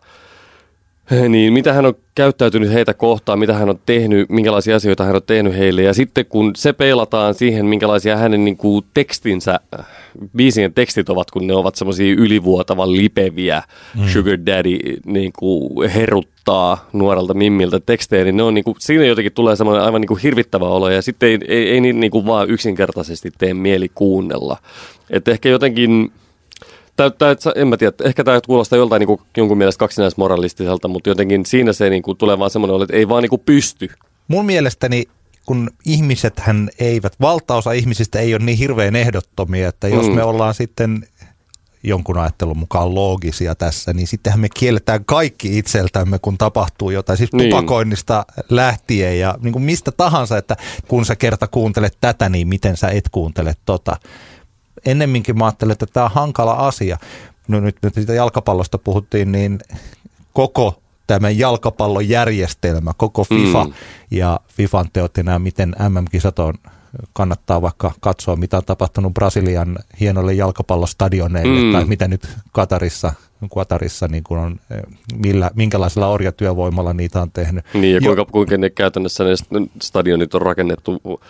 Niin mitä hän on käyttäytynyt heitä kohtaan, mitä hän on tehnyt, minkälaisia asioita hän on tehnyt heille. Ja sitten kun se peilataan siihen, minkälaisia hänen niin kuin tekstinsä, biisien tekstit ovat, kun ne ovat semmoisia ylivuotavan lipeviä, mm. sugar daddy niin kuin heruttaa nuorelta mimmiltä tekstejä, niin, ne on, niin kuin, siinä jotenkin tulee semmoinen aivan niin kuin hirvittävä olo. Ja sitten ei, ei, ei niin kuin vaan yksinkertaisesti tee mieli kuunnella. Että ehkä jotenkin. Tää, tää, en mä tiedä, ehkä tämä kuulostaa joltain niin jonkun mielestä kaksinaismoralistiselta, mutta jotenkin siinä se niin kuin, tulee vaan semmoinen, että ei vaan niin kuin pysty. Mun mielestäni, kun ihmisethän eivät, valtaosa ihmisistä ei ole niin hirveän ehdottomia, että jos mm. me ollaan sitten jonkun ajattelun mukaan loogisia tässä, niin sittenhän me kielletään kaikki itseltämme, kun tapahtuu jotain, siis tupakoinnista niin. lähtien ja niin kuin mistä tahansa, että kun sä kerta kuuntelet tätä, niin miten sä et kuuntele tota. Ennemminkin mä ajattelen, että tämä on hankala asia. No nyt, nyt siitä jalkapallosta puhuttiin, niin koko tämä jalkapallojärjestelmä, koko FIFA mm. ja FIFAn teot ja nämä, miten M M-kisat on kannattaa vaikka katsoa, mitä on tapahtunut Brasilian hienolle jalkapallostadioneille mm. tai mitä nyt Katarissa, Katarissa niin kuin on, millä, minkälaisella orjatyövoimalla niitä on tehnyt. Niin ja kuinka, kuinka ne käytännössä ne stadionit on rakennettu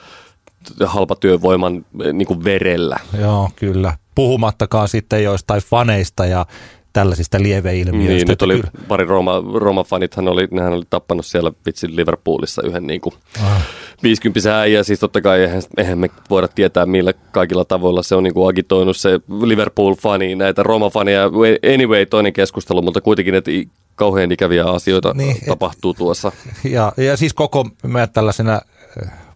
halpatyövoiman niin kuin verellä. Joo, kyllä. Puhumattakaan sitten joistain faneista ja tällaisista lieveilmiöistä. Niin, nyt oli kyllä. pari Rooma, Rooma-fanithan oli, nehän oli tappanut siellä vitsin Liverpoolissa yhden niin kuin ah. viisikymppisen äijä. Siis totta kai eihän, eihän me voida tietää, millä kaikilla tavoilla se on niin kuin agitoinut se Liverpool-fani, näitä Rooma-faneja. Anyway, toinen keskustelu, mutta kuitenkin, että kauhean ikäviä asioita niin, tapahtuu et, tuossa. Ja, ja siis koko, mä tällaisena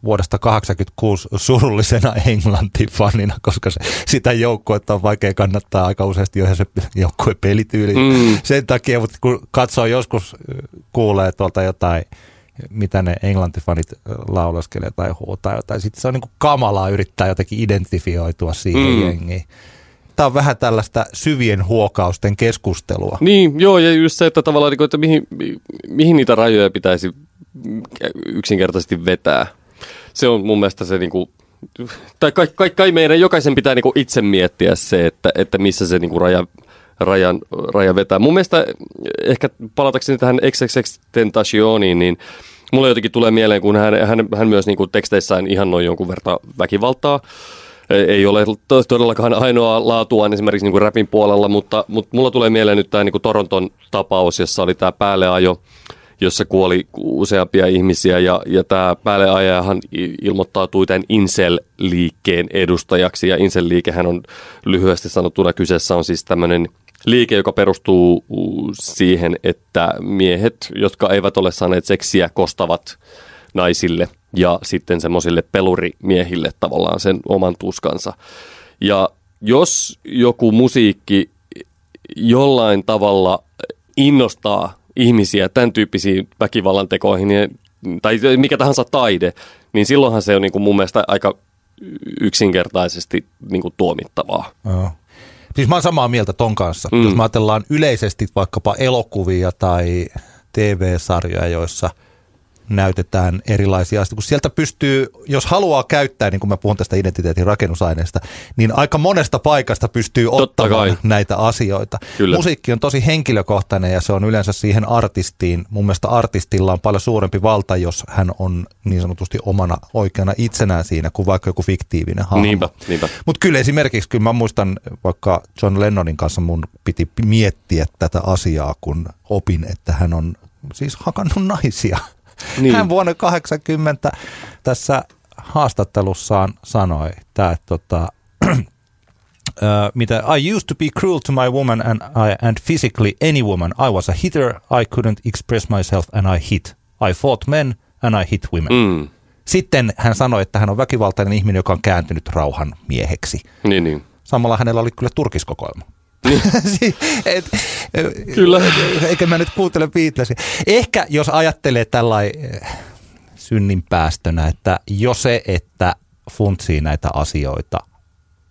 vuodesta kahdeksankymmentäkuusi surullisena Englanti-fanina, koska se, sitä joukkuetta on vaikea kannattaa aika useasti jo se joukkueen pelityyli. Mm. Sen takia, mutta kun katsoo joskus, kuulee tuolta jotain, mitä ne englantifanit lauleskelee tai huutaa jotain. Sitten se on niin kuin kamalaa yrittää jotenkin identifioitua siihen mm. jengiin. Tämä on vähän tällaista syvien huokausten keskustelua. Niin, joo, ja just se, että tavallaan, että mihin, mihin niitä rajoja pitäisi yksinkertaisesti vetää. Se on mun mielestä se, niinku, tai kai, kai, kai meidän jokaisen pitää niinku itse miettiä se, että, että missä se niinku raja, rajan, raja vetää. Mun mielestä ehkä palatakseni tähän XXXTentacioniin, niin mulle jotenkin tulee mieleen, kun hän, hän, hän myös niinku teksteissään ihannoi jonkun verran väkivaltaa. Ei ole todellakaan ainoa laatuaan esimerkiksi niinku rapin puolella, mutta, mutta mulla tulee mieleen nyt tämä niinku Toronton tapaus, jossa oli tämä päälleajo, jossa kuoli useampia ihmisiä, ja, ja tämä päälleajajahan ilmoittautui tämän incel-liikkeen edustajaksi, ja incel-liikehän on lyhyesti sanottuna kyseessä on siis tämmöinen liike, joka perustuu siihen, että miehet, jotka eivät ole saaneet seksiä, kostavat naisille ja sitten semmoisille pelurimiehille tavallaan sen oman tuskansa. Ja jos joku musiikki jollain tavalla innostaa ihmisiä tämän tyyppisiin väkivallantekoihin tai mikä tahansa taide, niin silloinhan se on niin kuin mun mielestä aika yksinkertaisesti niin kuin tuomittavaa. Joo. Siis mä oon samaa mieltä ton kanssa. Mm. Jos mä ajatellaan yleisesti vaikkapa elokuvia tai T V-sarjoja, joissa näytetään erilaisia asioita, kun sieltä pystyy, jos haluaa käyttää, niin kuin mä puhun tästä identiteetin rakennusaineesta, niin aika monesta paikasta pystyy Totta ottamaan kai. näitä asioita. Kyllä. Musiikki on tosi henkilökohtainen ja se on yleensä siihen artistiin. Mun mielestä artistilla on paljon suurempi valta, jos hän on niin sanotusti omana oikeana itsenään siinä, kuin vaikka joku fiktiivinen hahmo. Niinpä, niinpä. Mutta kyllä esimerkiksi, kyllä mä muistan vaikka John Lennonin kanssa mun piti miettiä tätä asiaa, kun opin, että hän on siis hakannut naisia. Niin. Hän vuonna kahdeksankymmentä tässä haastattelussaan sanoi, että tota, mitä I used to be cruel to my woman and, I, and physically any woman. I was a hitter, I couldn't express myself and I hit. I fought men and I hit women. Mm. Sitten hän sanoi, että hän on väkivaltainen ihminen, joka on kääntynyt rauhan mieheksi. Niin, niin. Samalla hänellä oli kyllä turkiskokoelma. Niin. Et, Kyllä. Eikä mä nyt kuuntele Beatlesia. Ehkä jos ajattelee tällainen synninpäästönä, että jo se, että funtsii näitä asioita,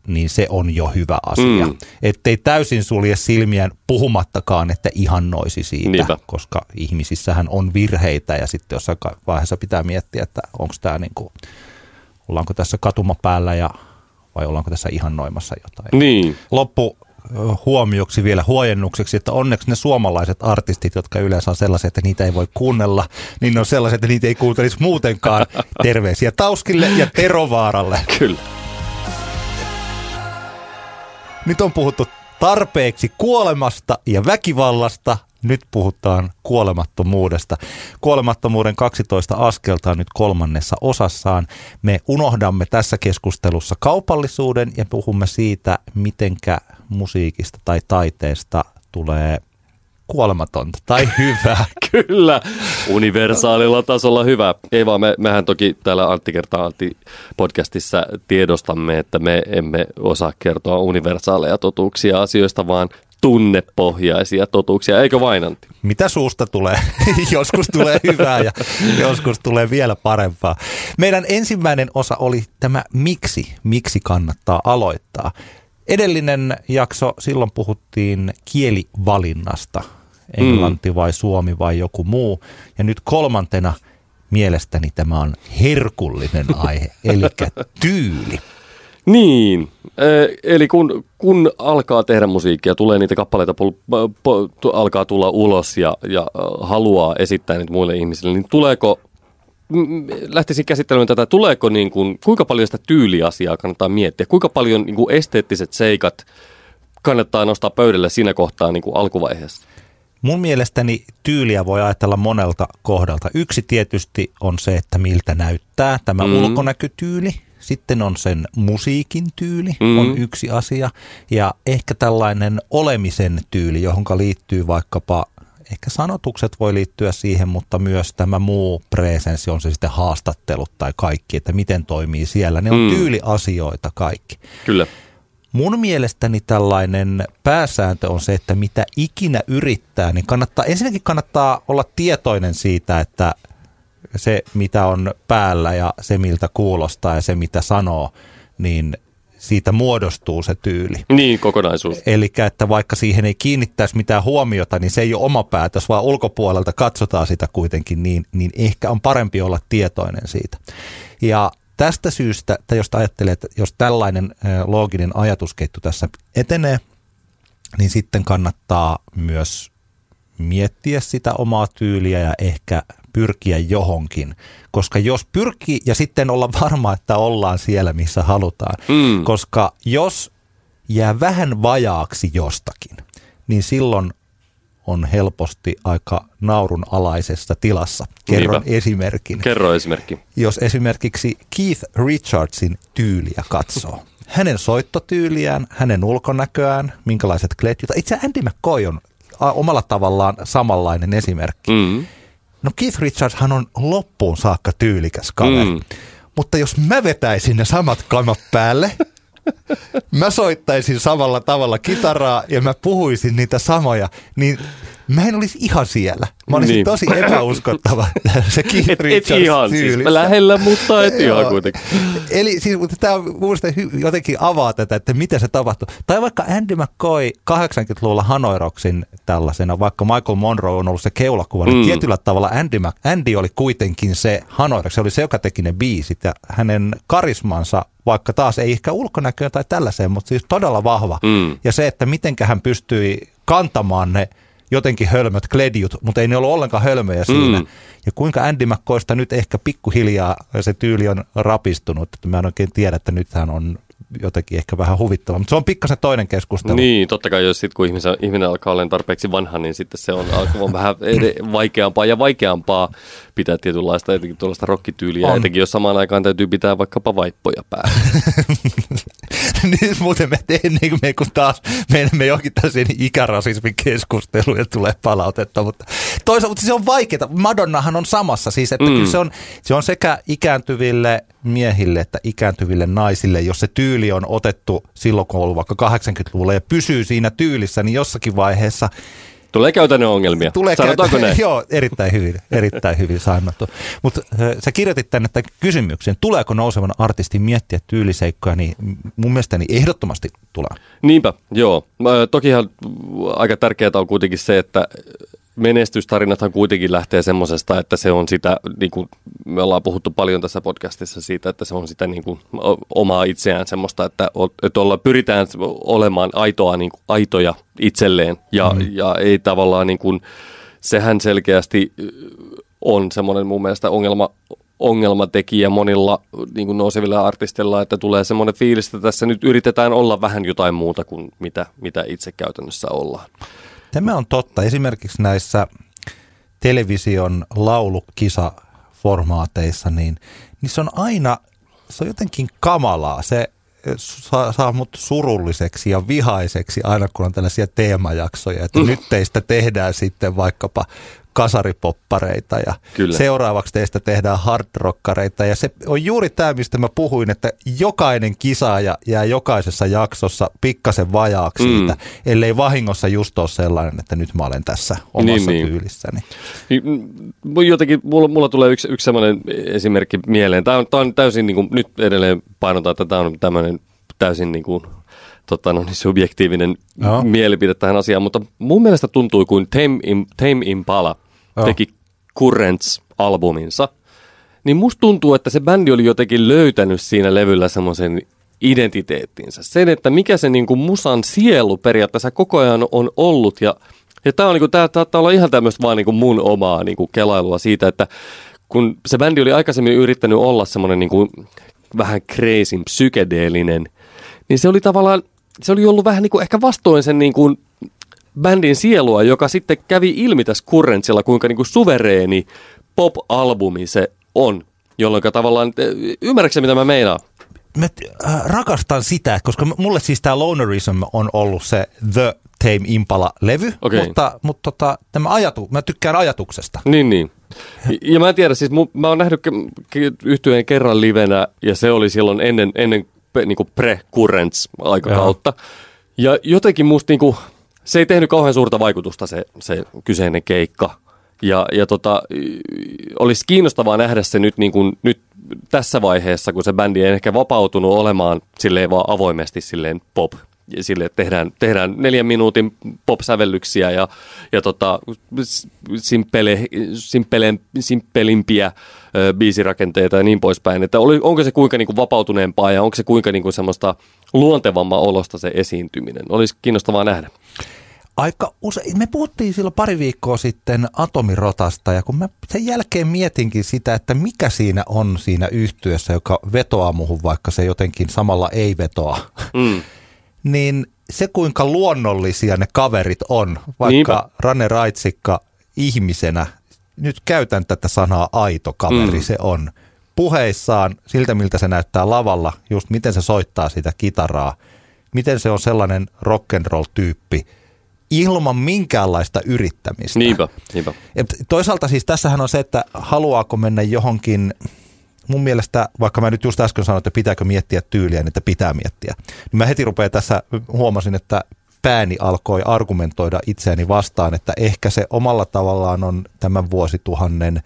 niin se on jo hyvä asia. Mm. Ettei täysin sulje silmiään puhumattakaan, että ihannoisi siitä, Niinpä. koska ihmisissähän on virheitä ja sitten jossain vaiheessa pitää miettiä, että onko tämä niinku, ollaanko tässä katuma päällä ja, vai ollaanko tässä ihannoimassa jotain. Niin. Loppu. Huomioksi vielä huojennukseksi, että onneksi ne suomalaiset artistit, jotka yleensä on sellaisia, että niitä ei voi kuunnella, niin ne on sellaisia, että niitä ei kuuntelisi muutenkaan. Terveisiä Tauskille ja Terovaaralle. Kyllä. Nyt on puhuttu tarpeeksi kuolemasta ja väkivallasta. Nyt puhutaan kuolemattomuudesta. Kuolemattomuuden kaksitoista askelta on nyt kolmannessa osassaan. Me unohdamme tässä keskustelussa kaupallisuuden ja puhumme siitä, mitenkä musiikista tai taiteesta tulee kuolematonta tai hyvää. Kyllä, universaalilla tasolla hyvä. Ei vaan, me, mehän toki täällä Antti kertaa Antti podcastissa tiedostamme, että me emme osaa kertoa universaaleja totuuksia asioista, vaan tunnepohjaisia totuuksia, eikö vain Antti? Mitä suusta tulee? Joskus tulee hyvää ja joskus tulee vielä parempaa. Meidän ensimmäinen osa oli tämä miksi, miksi kannattaa aloittaa. Edellinen jakso, silloin puhuttiin kielivalinnasta, englanti vai suomi vai joku muu. Ja nyt kolmantena, mielestäni tämä on herkullinen aihe, eli tyyli. Niin, eli kun, kun alkaa tehdä musiikkia, tulee niitä kappaleita, pol- po- alkaa tulla ulos ja, ja haluaa esittää niitä muille ihmisille, niin tuleeko, lähtisin käsittelemään tätä, tuleeko niin kuin, kuinka paljon sitä tyyliasiaa kannattaa miettiä, kuinka paljon niin kuin esteettiset seikat kannattaa nostaa pöydälle siinä kohtaa niin kuin alkuvaiheessa? Mun mielestäni tyyliä voi ajatella monelta kohdalta. Yksi tietysti on se, että miltä näyttää tämä mm. ulkonäkötyyli. Sitten on sen musiikin tyyli, mm. on yksi asia. Ja ehkä tällainen olemisen tyyli, johon liittyy vaikkapa, ehkä sanotukset voi liittyä siihen, mutta myös tämä muu presenssi, on se sitten haastattelut tai kaikki, että miten toimii siellä. Ne on mm. tyyliasioita kaikki. Kyllä. Mun mielestäni tällainen pääsääntö on se, että mitä ikinä yrittää, niin kannattaa, ensinnäkin kannattaa olla tietoinen siitä, että se mitä on päällä ja se miltä kuulostaa ja se mitä sanoo, niin siitä muodostuu se tyyli. Niin, kokonaisuus. Eli että vaikka siihen ei kiinnittäisi mitään huomiota, niin se ei ole oma päätös, vaan ulkopuolelta katsotaan sitä kuitenkin, niin, niin ehkä on parempi olla tietoinen siitä. Ja tästä syystä, tai jos ajattelee, että jos tällainen looginen ajatusketju tässä etenee, niin sitten kannattaa myös miettiä sitä omaa tyyliä ja ehkä pyrkiä johonkin. Koska jos pyrkii ja sitten olla varma, että ollaan siellä, missä halutaan. Mm. Koska jos jää vähän vajaaksi jostakin, niin silloin on helposti aika naurunalaisessa tilassa. Kerron Niinpä. esimerkin. Kerro esimerkki. Jos esimerkiksi Keith Richardsin tyyliä katsoo, hänen soittotyyliään, hänen ulkonäköään, minkälaiset kletjut. Itse Andy McCoy on omalla tavallaan samanlainen esimerkki. Mm. No Keith Richardshan on loppuun saakka tyylikäs kaveri, mm. mutta jos mä vetäisin ne samat kamat päälle, mä soittaisin samalla tavalla kitaraa ja mä puhuisin niitä samoja, niin mä en olisi ihan siellä. Mä olisin niin. tosi epäuskottava se Keith et, Richards et ihan, tyylissä. Siis lähellä, mutta et ihan kuitenkin. Eli siis, mutta tämä mielestäni jotenkin avaa tätä, että mitä se tapahtuu. Tai vaikka Andy McCoy kahdeksankymmentäluvulla Hanoiroksin tällaisena, vaikka Michael Monroe on ollut se keulakuva, mm. niin tietyllä tavalla Andy, Mac- Andy oli kuitenkin se Hanoirok. Se oli se, joka teki ne biisit ja hänen karismansa, vaikka taas ei ehkä ulkonäköön tai tällaiseen, mutta siis todella vahva. Mm. Ja se, että mitenkä hän pystyi kantamaan ne jotenkin hölmöt kledjut, mutta ei ne ollut ollenkaan hölmöjä siinä. Mm. Ja kuinka Andy McCoysta nyt ehkä pikkuhiljaa se tyyli on rapistunut. Että mä en oikein tiedä, että nythän on jotenkin ehkä vähän huvittava, mutta se on pikkasen toinen keskustelu. Niin, totta kai jos sit, kun ihminen, ihminen alkaa olla tarpeeksi vanha, niin sitten se on, on vähän vaikeampaa ja vaikeampaa pitää tietynlaista, etenkin tuollaista rokkityyliä, on. Etenkin jos samaan aikaan täytyy pitää vaikkapa vaippoja päällä. Niin, muuten me ennen niin kuin taas menemme johonkin tällaisen ikärasismin keskusteluun ja tulee palautetta, mutta toisaalta mutta se on vaikeaa. Madonnahan on samassa, siis että mm. kyllä se on, se on sekä ikääntyville miehille että ikääntyville naisille, jos se tyyli on otettu silloin, kun on ollut vaikka kahdeksankymmentäluvulla ja pysyy siinä tyylissä, niin jossakin vaiheessa tulee käytännön ongelmia. Tulee Sanotaanko käytä- näin? Joo, erittäin hyvin, erittäin hyvin saannottu. Mutta sä kirjoitit tänne tämän kysymyksen, tuleeko nousevan artistin miettiä tyyliseikkoja, niin mun mielestäni ehdottomasti tulee. Niinpä, joo. Tokihan aika tärkeää on kuitenkin se, että menestystarinathan kuitenkin lähtee semmoisesta, että se on sitä, niin kuin me ollaan puhuttu paljon tässä podcastissa siitä, että se on sitä niin kuin omaa itseään semmoista, että, että olla, pyritään olemaan aitoa, niin kuin, aitoja itselleen ja, mm. ja ei tavallaan, niin kuin, sehän selkeästi on semmoinen mun mielestä ongelma, ongelmatekijä monilla niin kuin nousevilla artisteilla, että tulee semmoinen fiilis, että tässä nyt yritetään olla vähän jotain muuta kuin mitä, mitä itse käytännössä ollaan. Tämä on totta. Esimerkiksi näissä television laulukisaformaateissa, niin, niin se on aina, se on jotenkin kamalaa. Se saa, saa mut surulliseksi ja vihaiseksi aina, kun on tällaisia teemajaksoja, että mm. nyt teistä tehdään sitten vaikkapa kasaripoppareita ja Kyllä. seuraavaksi teistä tehdään hardrockareita. Ja se on juuri tämä, mistä mä puhuin, että jokainen kisaaja jää jokaisessa jaksossa pikkasen vajaaksi mm. siitä, ellei vahingossa just ole sellainen, että nyt mä olen tässä omassa niin, tyylissäni. Niin. Jotenkin mulla, mulla tulee yksi, yksi sellainen esimerkki mieleen. Tämä on, tämä on täysin, niin kuin, nyt edelleen painotaan, että tämä on tämmöinen täysin niin kuin, Totta, no niin subjektiivinen no. mielipide tähän asiaan, mutta mun mielestä tuntui kuin Tame, Im, Tame Impala teki Currents-albuminsa. Niin musta tuntuu, että se bändi oli jotenkin löytänyt siinä levyllä semmoisen identiteettinsä. Sen, että mikä se niinku musan sielu periaatteessa koko ajan on ollut. Ja, ja tämä niinku, saattaa olla ihan tämmöistä vaan niinku mun omaa niinku kelailua siitä, että kun se bändi oli aikaisemmin yrittänyt olla semmoinen niinku vähän kreisin psykedeelinen, niin se oli tavallaan, se oli ollut vähän niinku ehkä vastoin sen niinku bändin sielua, joka sitten kävi ilmi tässä Currentsilla, kuinka niinku suvereeni pop-albumi se on, jolloin tavallaan, ymmärrätkö mitä mä meinaan? Mä rakastan sitä, koska mulle siis tää Lonerism on ollut se The Tame Impala-levy, okay. mutta, mutta tota, mä, ajatu, mä tykkään ajatuksesta. Niin, niin. Ja mä en tiedä, siis mun, mä oon nähnyt yhtyeen kerran livenä, ja se oli silloin ennen, ennen niinku pre-Currents-aikakautta. Ja jotenkin musta niinku, se ei tehnyt kauhean suurta vaikutusta se, se kyseinen keikka. Ja, ja tota, olisi kiinnostavaa nähdä se nyt, niin kuin, nyt tässä vaiheessa, kun se bändi ei ehkä vapautunut olemaan silleen vaan avoimesti silleen pop. Silleen, että tehdään, tehdään neljän minuutin pop-sävellyksiä ja, ja tota, simpele, simpele, simpelimpiä ö, biisirakenteita ja niin poispäin. Että oli, onko se kuinka niin kuin vapautuneempaa ja onko se kuinka niin kuin semmoista luontevammaa olosta se esiintyminen? Olisi kiinnostavaa nähdä. Aika usein. Me puhuttiin silloin pari viikkoa sitten Atomirotasta ja kun mä sen jälkeen mietinkin sitä, että mikä siinä on siinä yhtyessä, joka vetoaa muuhun, vaikka se jotenkin samalla ei vetoa, mm. niin se kuinka luonnollisia ne kaverit on, vaikka niinpä. Rane Raitsikka ihmisenä, nyt käytän tätä sanaa aito kaveri, mm. se on puheissaan siltä miltä se näyttää lavalla, just miten se soittaa sitä kitaraa, miten se on sellainen rock'n'roll-tyyppi, ilman minkäänlaista yrittämistä. Niinpä, niinpä. Ja toisaalta siis tässähän on se, että haluaako mennä johonkin, mun mielestä, vaikka mä nyt just äsken sanoin, että pitääkö miettiä tyyliä, niin että pitää miettiä. Niin mä heti rupean tässä, huomasin, että pääni alkoi argumentoida itseäni vastaan, että ehkä se omalla tavallaan on tämän vuosituhannen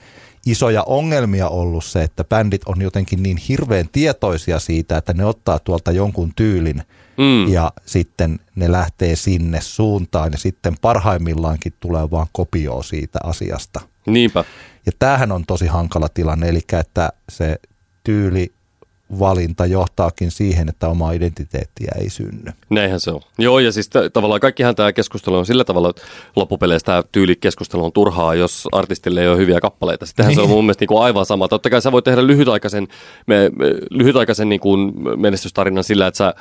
isoja ongelmia ollut se, että bändit on jotenkin niin hirveän tietoisia siitä, että ne ottaa tuolta jonkun tyylin mm. ja sitten ne lähtee sinne suuntaan ja sitten parhaimmillaankin tulee vaan kopioa siitä asiasta. Niinpä. Ja tämähän on tosi hankala tilanne, eli että se tyylivalinta johtaakin siihen, että omaa identiteettiä ei synny. Näinhän se on. Joo, ja siis t- tavallaan kaikkihan tämä keskustelu on sillä tavalla, että loppupeleissä tämä tyylikeskustelu on turhaa, jos artistille ei ole hyviä kappaleita. Sittenhän se on mun mielestä niinku aivan sama. Totta kai sä voit tehdä lyhytaikaisen, me, me, lyhytaikaisen niinku menestystarinan sillä, että sä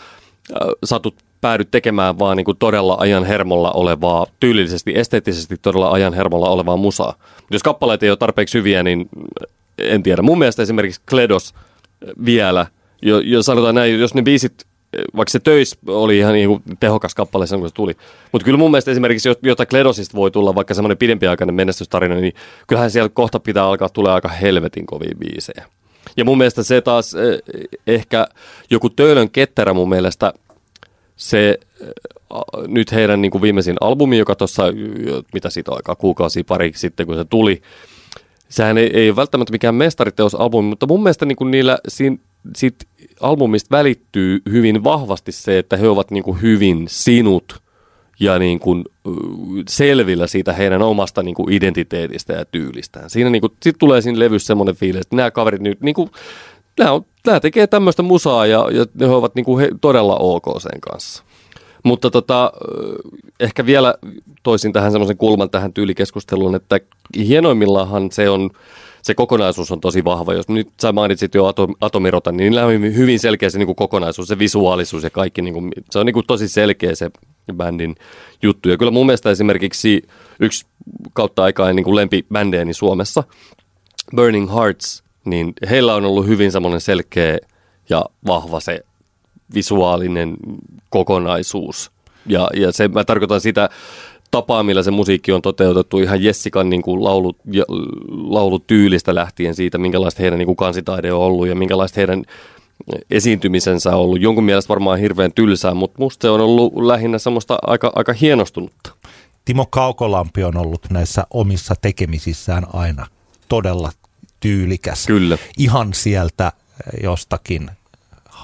satut päädyt tekemään vaan niin kuin todella ajan hermolla olevaa, tyylillisesti, esteettisesti todella ajan hermolla olevaa musaa. Jos kappaleet ei ole tarpeeksi hyviä, niin en tiedä. Mun mielestä esimerkiksi Kledos vielä, jo, jo sanotaan näin, jos ne biisit, vaikka se Töis oli ihan niin kuin tehokas kappale sen, kun se tuli. Mutta kyllä mun mielestä esimerkiksi, jota Kledosista voi tulla vaikka semmoinen pidempiaikainen menestystarina, niin kyllähän siellä kohta pitää alkaa tulla aika helvetin kovia biisejä. Ja mun mielestä se taas ehkä joku Töölön ketterä mun mielestä se nyt heidän niin kuin viimeisin albumi, joka tuossa, mitä siitä aikaa, kuukausia pari sitten kun se tuli. Sehän ei, ei välttämättä mikään mestariteosalbumi, mutta mun mielestä niin kuin niillä siitä, siitä albumista välittyy hyvin vahvasti se, että he ovat niin kuin hyvin sinut ja niin kuin selvillä siitä heidän omasta niin kuin identiteetistä ja tyylistään. Siinä niin kuin, sit tulee siinä levyssä semmoinen fiilis, että nämä kaverit nyt, niin kuin, nämä, on, nämä tekee tämmöistä musaa ja, ja he ovat niin kuin he, todella ok sen kanssa. Mutta tota, ehkä vielä toisin tähän semmoisen kulman tähän tyylikeskusteluun, että hienoimmillaanhan se on, se kokonaisuus on tosi vahva. Jos nyt sä mainitsit jo atom, Atomirota, niin niillä on hyvin selkeä se niin kuin kokonaisuus, se visuaalisuus ja kaikki. Niin kuin, se on niin kuin tosi selkeä se bändin juttu. Ja kyllä mun mielestä esimerkiksi yksi kautta aikaan niin kuin lempibändeeni Suomessa, Burning Hearts, niin heillä on ollut hyvin semmoinen selkeä ja vahva se visuaalinen kokonaisuus. Ja, ja se, mä tarkoitan sitä tapaa, millä se musiikki on toteutettu ihan Jessikan niin kuin laulu, ja, laulutyylistä lähtien siitä, minkälaista heidän niin kuin kansitaide on ollut ja minkälaista heidän esiintymisensä on ollut. Jonkun mielestä varmaan hirveän tylsää, mutta musta se on ollut lähinnä semmoista aika, aika hienostunutta. Timo Kaukolampi on ollut näissä omissa tekemisissään aina todella tyylikäs. Kyllä. Ihan sieltä jostakin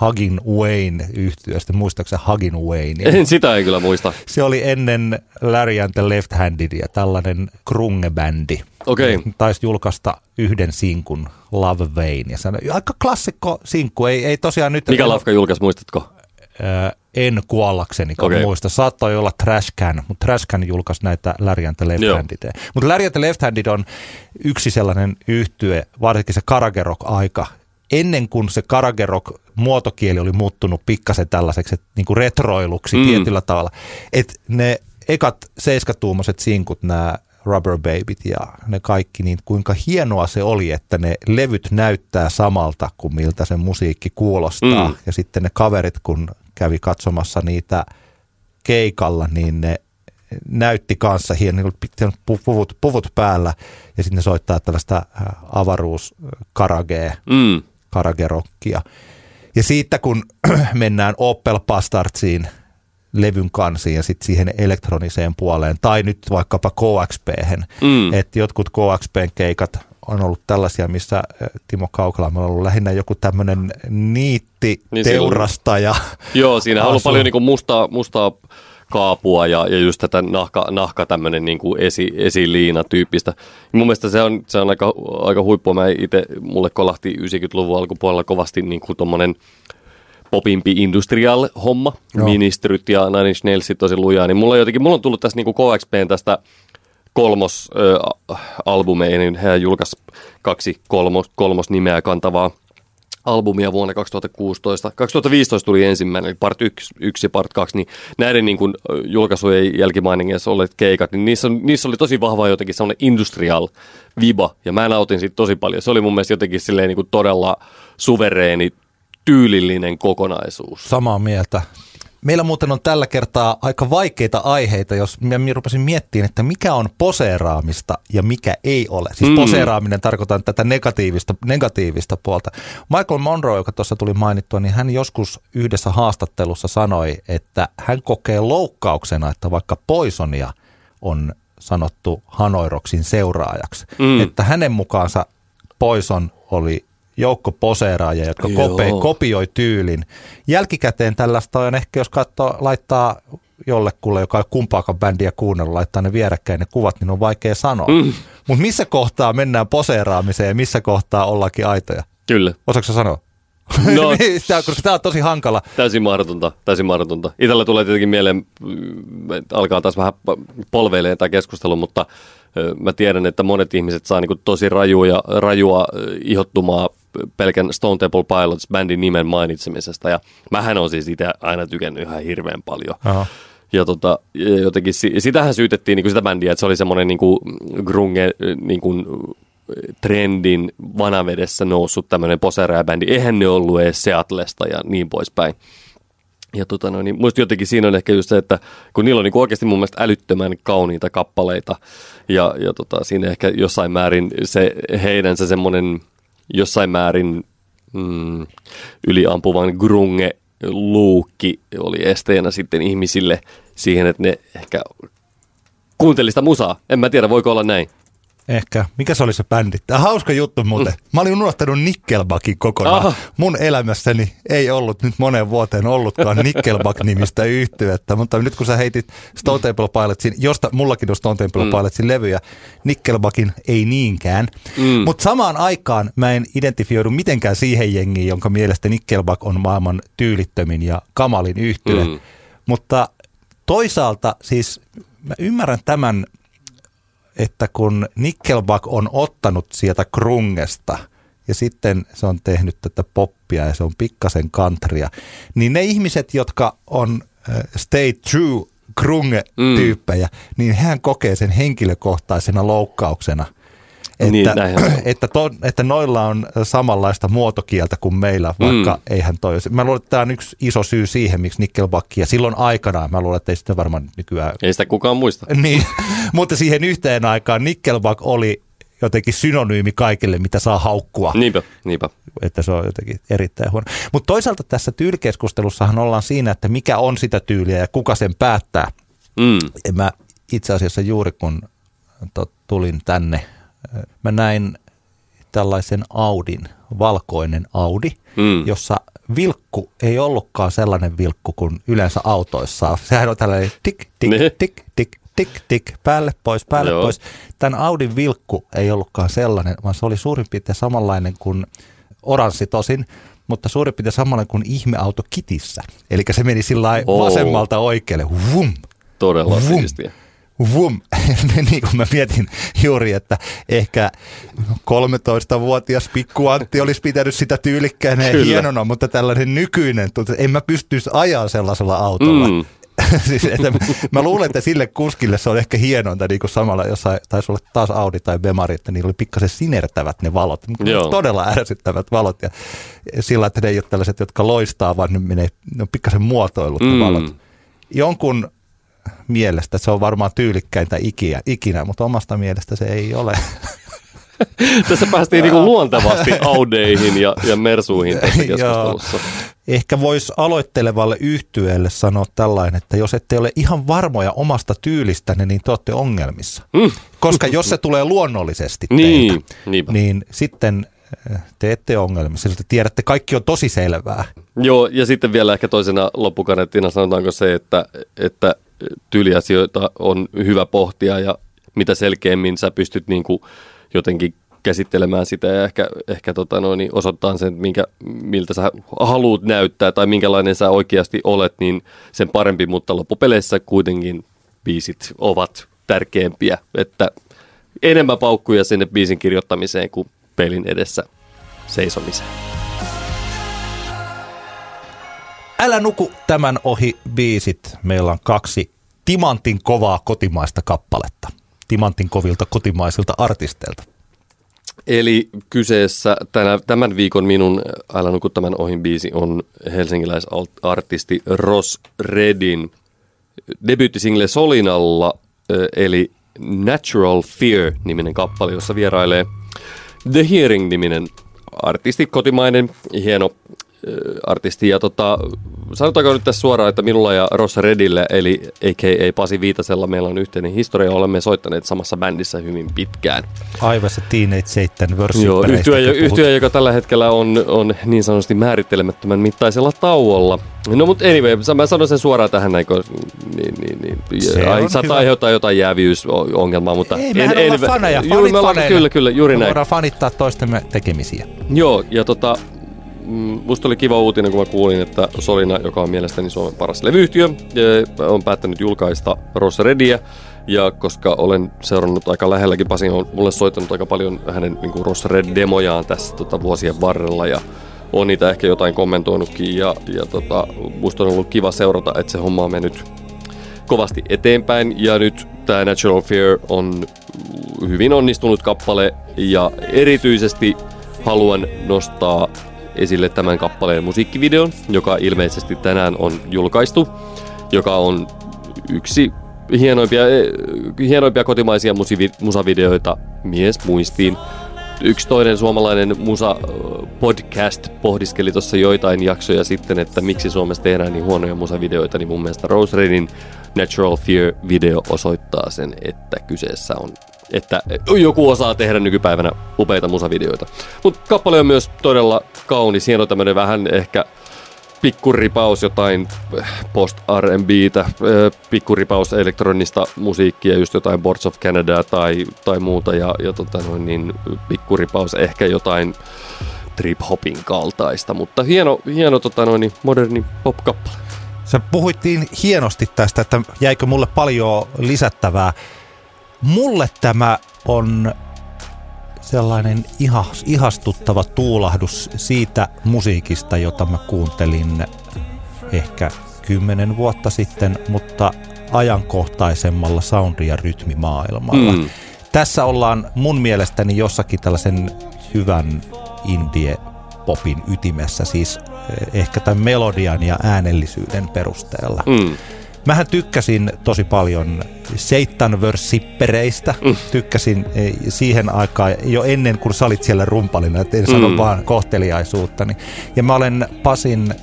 Hugin Wayne yhtyeestä. Muistatko Hugin Wayne? En sitä ei kyllä muista. Se oli ennen Larry and the Left Handedia, tällainen grunge-bändi. Okei. Taisi julkaista yhden sinkun, Love Vein. Ja sanoi, aika klassikko sinkku. Ei, ei tosiaan nyt... Mikä lafka julkaisi, muistatko? En kuollakseni, kun okay. muista. Saattoi olla Trash Can, mutta Trash Can julkaisi näitä Lärjäntä Left-Handed. Mutta Lärjäntä Left-Handed on yksi sellainen yhtye, varsinkin se Karagerock-aika. Ennen kuin se Karagerock-muotokieli oli muuttunut pikkasen tällaiseksi niin kuin retroiluksi mm. tietyllä tavalla. Että ne ekat seiskatuumoiset sinkut, nämä Rubber Babyt ja ne kaikki, niin kuinka hienoa se oli, että ne levyt näyttää samalta kuin miltä se musiikki kuulostaa. Mm. Ja sitten ne kaverit, kun kävi katsomassa niitä keikalla, niin ne näytti kanssa hienoa, puvut, puvut päällä ja sitten ne soittaa tällaista avaruuskaragea, mm. karagerokkia. Ja siitä kun mennään Opel Bastardsiin, levyn kansiin ja sitten siihen elektroniseen puoleen, tai nyt vaikkapa K X P:hen. Mm. Että jotkut K X P:n keikat on ollut tällaisia, missä Timo Kaukalama on ollut lähinnä joku tämmöinen niitti, niin teurastaja. Silloin. Joo, siinä on ollut paljon niinku mustaa, mustaa kaapua ja, ja just tätä nahka, nahka tämmöinen niinku esi, esiliina tyyppistä. Mun mielestä se on, se on aika, aika huippua. Mä ite, mulle kolahti yhdeksänkymmentäluvun alkupuolella kovasti niinku tommonen popimpi industrial homma, no. Ministryt ja Nine Inch Nailsit tosi lujaa, niin mulla on jotenkin, mulla on tullut tässä niinku K X P:n tästä kolmos äh, albumia, niin hän julkaisi kaksi kolmos, kolmos nimeä kantavaa albumia vuonna kaksituhattakuusitoista. kaksituhattaviisitoista tuli ensimmäinen, eli part yksi, yksi ja part kaksi, niin näiden niin kuin julkaisujen jälkimainingeissa olleet keikat, niin niissä, niissä oli tosi vahva jotenkin sellainen industrial viba, ja mä nautin siitä tosi paljon. Se oli mun mielestä jotenkin silleen niin kuin todella suvereeni tyylillinen kokonaisuus. Samaa mieltä. Meillä muuten on tällä kertaa aika vaikeita aiheita, jos minä rupesin miettimään, että mikä on poseeraamista ja mikä ei ole. Siis mm. poseeraaminen tarkoitan tätä negatiivista, negatiivista puolta. Michael Monroe, joka tuossa tuli mainittua, niin hän joskus yhdessä haastattelussa sanoi, että hän kokee loukkauksena, että vaikka Poisonia on sanottu Hanoiroksin seuraajaksi. Mm. Että hänen mukaansa Poison oli joukko poseeraajia, jotka kopei, kopioi tyylin. Jälkikäteen tällaista on ehkä, jos katsoo, laittaa jollekulle, joka ei kumpaakaan bändiä kuunnellut, laittaa ne vierekkäin ne kuvat, niin on vaikea sanoa. Mm. Mutta missä kohtaa mennään poseeraamiseen ja missä kohtaa ollaankin aitoja? Kyllä. Osaatko sä sanoa? No, sitä, koska tämä on tosi hankala. Täysin mahdotonta, täysin mahdotonta. Itsellä tulee tietenkin mieleen, alkaa taas vähän polveilemaan tämä keskustelu, mutta mä tiedän, että monet ihmiset saa niinku tosi rajuja, rajua ihottumaa pelkän Stone Temple Pilots-bändin nimen mainitsemisesta. Ja mähän on siis itse aina tykännyt ihan hirveän paljon. Aha. Ja tota, jotenkin sitähän syytettiin niinku sitä bändiä, että se oli semmoinen niinku grunge niinku trendin vanavedessä noussut tämmöinen poseeraajabändi. Eihän ne ollut edes Seatlesta ja niin poispäin. Ja tota no, niin musta jotenkin siinä on ehkä just se, että kun niillä on niin oikeasti mun mielestä älyttömän kauniita kappaleita. Ja, ja tota, siinä ehkä jossain määrin se heidän se semmoinen jossain määrin mm, yliampuvan grunge-luukki oli esteenä sitten ihmisille siihen, että ne ehkä kuunteli sitä musaa. En mä tiedä, voiko olla näin. Ehkä. Mikä se oli se bändi? Tämä hauska juttu muuten. Mä olin unohtanut Nickelbackin kokonaan. Aha. Mun elämässäni ei ollut nyt moneen vuoteen ollutkaan Nickelback-nimistä yhtyettä, mutta nyt kun sä heitit Stone Temple Pilotsin, josta mullakin on Stone Temple mm. Pilotsin levyjä, Nickelbackin ei niinkään. Mm. Mutta samaan aikaan mä en identifioidu mitenkään siihen jengiin, jonka mielestä Nickelback on maailman tyylittömin ja kamalin yhtye. Mm. Mutta toisaalta siis mä ymmärrän tämän, että kun Nickelback on ottanut sieltä grungesta ja sitten se on tehnyt tätä poppia ja se on pikkasen kantria, niin ne ihmiset, jotka on stay true grunge-tyyppejä, mm. niin hän kokee sen henkilökohtaisena loukkauksena. Että, niin, että, to, että noilla on samanlaista muotokieltä kuin meillä, vaikka mm. eihän toi. Mä luulen, että tämä on yksi iso syy siihen, miksi Nickelbackia silloin aikanaan, mä luulen, että ei sitä varmaan nykyään... Ei sitä kukaan muista. Niin, mutta siihen yhteen aikaan Nickelback oli jotenkin synonyymi kaikille, mitä saa haukkua. Niinpä, niinpä. Että se on jotenkin erittäin huono. Mutta toisaalta tässä tyylikeskustelussahan ollaan siinä, että mikä on sitä tyyliä ja kuka sen päättää. Mm. En mä itse asiassa juuri kun to, tulin tänne, mä näin tällaisen Audin, valkoinen Audi, mm. jossa vilkku ei ollutkaan sellainen vilkku kuin yleensä autoissa. Sehän on tällainen tik, tik, tik, tik, tik, tik, tik, päälle pois, päälle Joo. pois. Tämän Audin vilkku ei ollutkaan sellainen, vaan se oli suurin piirtein samanlainen kuin oranssi tosin, mutta suurin piirtein samanlainen kuin ihmeauto Kitissä. Eli se meni sillä lailla oh. vasemmalta oikealle. Vum, todella siistiä. Vum. Niin kuin mä mietin juuri, että ehkä kolmetoistavuotias pikku Antti olisi pitänyt sitä tyylikkäänä ja hienona, mutta tällainen nykyinen, en mä pystyisi ajaa sellaisella autolla. Mm. Siis, että mä, mä luulen, että sille kuskille se on ehkä hienointa, niin kuin samalla jossain taisi olla taas Audi tai Bemari, että niillä oli pikkasen sinertävät ne valot, Joo. todella ärsyttävät valot. Ja sillä, että ne ei ole tällaiset, jotka loistaa, vaan ne, menee, ne on pikkasen muotoillut mm. ne valot. Jonkun mielestä se on varmaan tyylikkäintä ikinä, mutta omasta mielestä se ei ole. Tässä päästiin niin kuin luontevasti Audeihin ja, ja Mersuihin tässä keskustelussa. Ehkä voisi aloittelevalle yhtyeelle sanoa tällainen, että jos ette ole ihan varmoja omasta tyylistänne, niin te olette ongelmissa. Mm. Koska jos se tulee luonnollisesti teiltä, niin, niin sitten te ette ole ongelmissa. Siltä tiedätte, kaikki on tosi selvää. Joo, ja sitten vielä ehkä toisena loppukaneettina sanotaanko se, että, että tyyliasioita on hyvä pohtia ja mitä selkeämmin sä pystyt niin kuin jotenkin käsittelemään sitä ja ehkä, ehkä tota noin, osoittaa sen, minkä, miltä sä haluat näyttää tai minkälainen sä oikeasti olet, niin sen parempi, mutta loppupeleissä kuitenkin biisit ovat tärkeämpiä, että enemmän paukkuja sinne biisin kirjoittamiseen kuin peilin edessä seisomiseen. Älä nuku tämän ohi biisit. Meillä on kaksi timantin kovaa kotimaista kappaletta. Timantin kovilta kotimaisilta artisteilta. Eli kyseessä tänä, tämän viikon minun Älä nuku tämän ohi biisi on helsinkiläisartisti Ros Redin debyyttisingle Solinalla, eli Natural Fear-niminen kappale, jossa vierailee The Hearing-niminen artisti, kotimainen, hieno artisti. Ja tota, sanotaanko nyt tässä suoraan, että minulla ja Ros Redille, eli a k a. Pasi Viitasella, meillä on yhteinen historia. Olemme soittaneet samassa bändissä hyvin pitkään. Aivan se Teenage Satan -versippäreistä. Joo, yhtye, joka tällä hetkellä on, on niin sanotusti määrittelemättömän mittaisella tauolla. No mutta anyway, mä sanon sen suoraan tähän näin, kun niin, niin, niin. saattaa aiheuttaa jotain jääviysongelmaa, mutta ei, mehän en, ollaan en, faneja, fanit juuri, ollaan, Kyllä, kyllä, juuri me näin. Me voidaan fanittaa toistemme tekemisiä. Joo, ja tota musta oli kiva uutinen, kun mä kuulin, että Solina, joka on mielestäni Suomen paras levyyhtiö, on päättänyt julkaista Ros Redia. Ja koska olen seurannut aika lähelläkin, Pasi on mulle soittanut aika paljon hänen niin kuin Ros Red-demojaan tässä tota, vuosien varrella. Ja on niitä ehkä jotain kommentoinutkin. Ja, ja tota, musta on ollut kiva seurata, että se homma on mennyt kovasti eteenpäin. Ja nyt tämä Natural Fear on hyvin onnistunut kappale. Ja erityisesti haluan nostaa esille tämän kappaleen musiikkivideon, joka ilmeisesti tänään on julkaistu, joka on yksi hienoimpia, hienoimpia kotimaisia musi- musavideoita mies muistiin. Yksi toinen suomalainen musa-podcast pohdiskeli tuossa joitain jaksoja sitten, että miksi Suomessa tehdään niin huonoja musavideoita, niin mun mielestä Ros Redin Natural Fear-video osoittaa sen, että kyseessä on, että joku osaa tehdä nykypäivänä upeita musavideoita. Mutta kappale on myös todella kaunis, hieno tämmönen vähän ehkä pikkuripaus jotain post-R and B:tä, pikkuripaus elektronista musiikkia, just jotain Boards of Canada tai, tai muuta, ja, ja tota noin, niin pikkuripaus ehkä jotain trip-hopin kaltaista, mutta hieno, hieno tota noin, moderni pop-kappale. Sä puhuit niin hienosti tästä, että jäikö mulle paljon lisättävää. Mulle tämä on sellainen ihastuttava tuulahdus siitä musiikista, jota mä kuuntelin ehkä kymmenen vuotta sitten, mutta ajankohtaisemmalla soundi- ja rytmimaailmalla. Mm. Tässä ollaan mun mielestäni jossakin tällaisen hyvän indie-popin ytimessä, siis ehkä tämän melodian ja äänellisyyden perusteella. Mm. Mähän tykkäsin tosi paljon Seitanvörsippereistä, mm. tykkäsin siihen aikaan jo ennen kuin sä olit siellä rumpalina, et en sano mm. vaan kohteliaisuuttani. Ja mä olen Pasin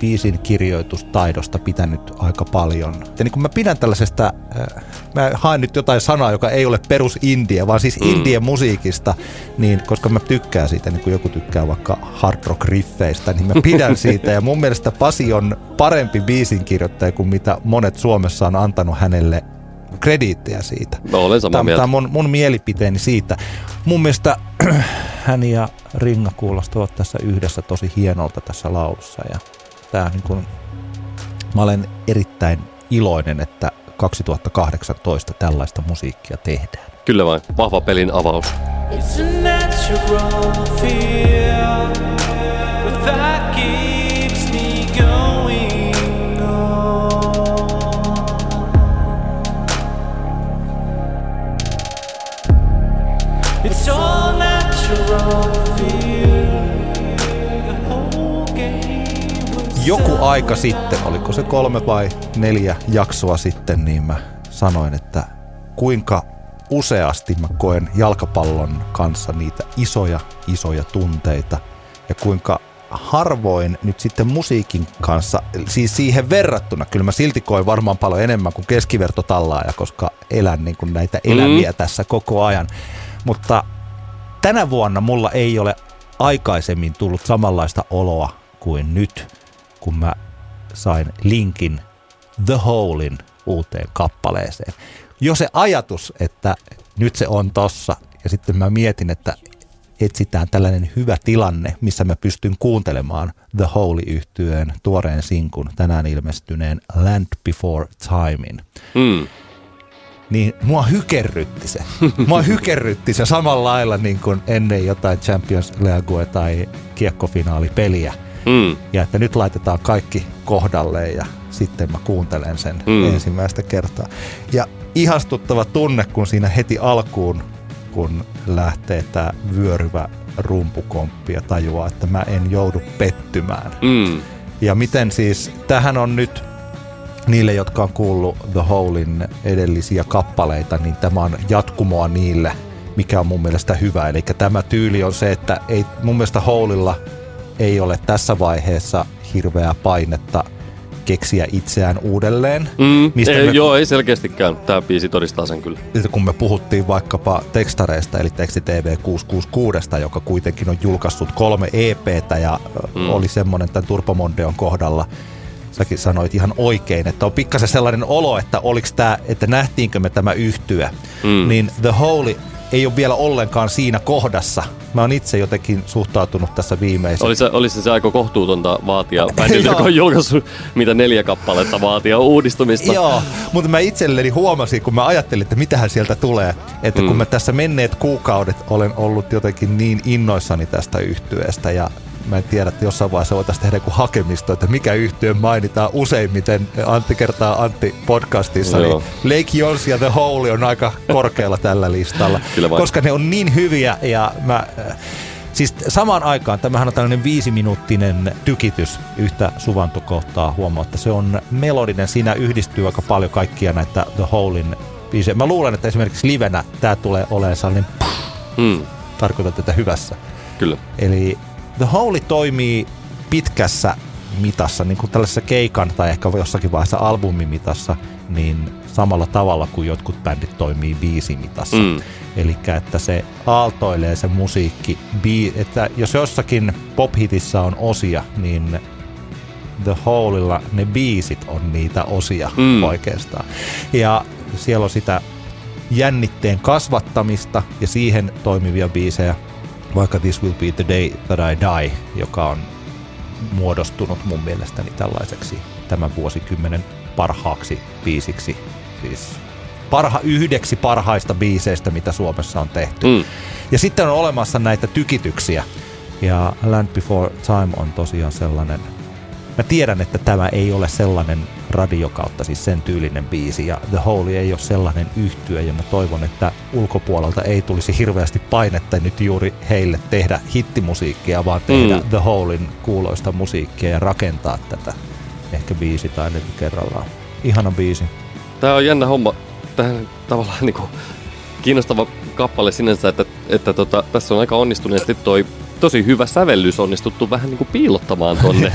biisin kirjoitustaidosta pitänyt aika paljon. Ja niin kun mä pidän tällaisesta, mä haen nyt jotain sanaa, joka ei ole perus indie, vaan siis mm. indie musiikista, niin koska mä tykkään siitä, niin kun joku tykkää vaikka hard rock riffeistä, niin mä pidän siitä. Ja mun mielestä Pasi on parempi biisin kirjoittaja kuin mitä monet Suomessa on antanut hänelle krediittejä siitä. No, olen samaa mieltä. Tämä on mun, mun mielipiteeni siitä. Mun mielestä hän ja Ringa kuulostavat tässä yhdessä tosi hienolta tässä laulussa. Ja tää niin kun, mä olen erittäin iloinen, että kaksituhattakahdeksantoista tällaista musiikkia tehdään. Kyllä vain. Vahva pelin avaus. It's a natural fear, but that keeps me going on. It's all natural fear, the whole game was. Joku aika sitten, oliko se kolme vai neljä jaksoa sitten, niin mä sanoin, että kuinka useasti mä koen jalkapallon kanssa niitä isoja, isoja tunteita ja kuinka harvoin nyt sitten musiikin kanssa, siis siihen verrattuna, kyllä mä silti koen varmaan paljon enemmän kuin keskivertotallaaja, koska elän niin kuin näitä elämiä mm. tässä koko ajan, mutta tänä vuonna mulla ei ole aikaisemmin tullut samanlaista oloa kuin nyt, kun mä sain linkin The Holin uuteen kappaleeseen. Jo se ajatus, että nyt se on tossa, ja sitten mä mietin, että etsitään tällainen hyvä tilanne, missä mä pystyn kuuntelemaan The Holy-yhtyeen tuoreen sinkun, tänään ilmestyneen Land Before Timein. Mm. Niin mua hykerrytti se. Mua hykerrytti se samalla lailla niin kuin ennen jotain Champions League tai kiekkofinaalipeliä. Mm. Ja että nyt laitetaan kaikki kohdalleen ja sitten mä kuuntelen sen mm. ensimmäistä kertaa. Ja ihastuttava tunne, kun siinä heti alkuun, kun lähtee tää vyöryvä rumpukomppi ja tajuaa, että mä en joudu pettymään. Mm. Ja miten siis, tähän on nyt niille, jotka on kuullut The Holin edellisiä kappaleita, niin tämä on jatkumoa niille, mikä on mun mielestä hyvä. Eli tämä tyyli on se, että ei, mun mielestä Holilla ei ole tässä vaiheessa hirveää painetta keksiä itseään uudelleen. Mm, mistä ei, me, joo, ei selkeästikään. Tämä biisi todistaa sen kyllä. Kun me puhuttiin vaikkapa tekstareista, eli Teksti T V kuusi kuusi kuusi, joka kuitenkin on julkaissut kolme E P:tä ja mm. oli semmoinen tämän Turbo Mondeon kohdalla, säkin sanoit ihan oikein, että on pikkasen sellainen olo, että oliks tää, että nähtiinkö me tämä yhtye, mm. niin The Holy ei ole vielä ollenkaan siinä kohdassa. Mä oon itse jotenkin suhtautunut tässä viimeisessä. Olisi, olisi se aika kohtuutonta vaatia bändiltä, joka on julkaissut mitä neljä kappaletta vaatia uudistumista. Joo, mutta mä itselleni huomasin, kun mä ajattelin, että mitähän sieltä tulee. Että mm. kun mä tässä menneet kuukaudet olen ollut jotenkin niin innoissani tästä yhtyeestä ja mä en tiedä, että jossain vaiheessa voitaisiin tehdä joku hakemisto, että mikä yhtye mainitaan useimmiten Antti kertaa Antti podcastissa. Niin Lake Jones ja The Holy on aika korkealla tällä listalla, koska ne on niin hyviä. Ja mä, siis samaan aikaan, tämähän on tällainen viisiminuuttinen tykitys yhtä suvantokohtaa, huomaa, että se on melodinen. Siinä yhdistyy aika paljon kaikkia näitä The Holin biisejä. Mä luulen, että esimerkiksi livenä tämä tulee olemaan sellainen hmm. tarkoitan tätä hyvässä. Kyllä. Eli The Holy toimii pitkässä mitassa, niin kuin tällaisessa keikan tai ehkä jossakin vaiheessa albumimitassa, niin samalla tavalla kuin jotkut bändit toimii biisimitassa. Mm. Elikkä että se aaltoilee se musiikki, bii, että jos jossakin pop-hitissä on osia, niin The Holilla ne biisit on niitä osia mm. oikeastaan. Ja siellä on sitä jännitteen kasvattamista ja siihen toimivia biisejä. Vaikka This Will Be The Day That I Die, joka on muodostunut mun mielestäni tällaiseksi tämän vuosikymmenen parhaaksi biisiksi. Siis parha, yhdeksi parhaista biiseistä, mitä Suomessa on tehty. Mm. Ja sitten on olemassa näitä tykityksiä. Ja Land Before Time on tosiaan sellainen. Mä tiedän, että tämä ei ole sellainen radiokautta, siis sen tyylinen biisi, ja The Holy ei ole sellainen yhtye, ja mä toivon, että ulkopuolelta ei tulisi hirveästi painetta nyt juuri heille tehdä hittimusiikkia, vaan tehdä mm. The Holin kuuloista musiikkia ja rakentaa tätä ehkä biisi tai levy kerrallaan. Ihana biisi. Tää on jännä homma. Tää on tavallaan niin kuin kiinnostava kappale sinänsä, että, että tota, tässä on aika onnistuneesti toi tosi hyvä sävellys onnistuttu vähän niin kuin piilottamaan tonne,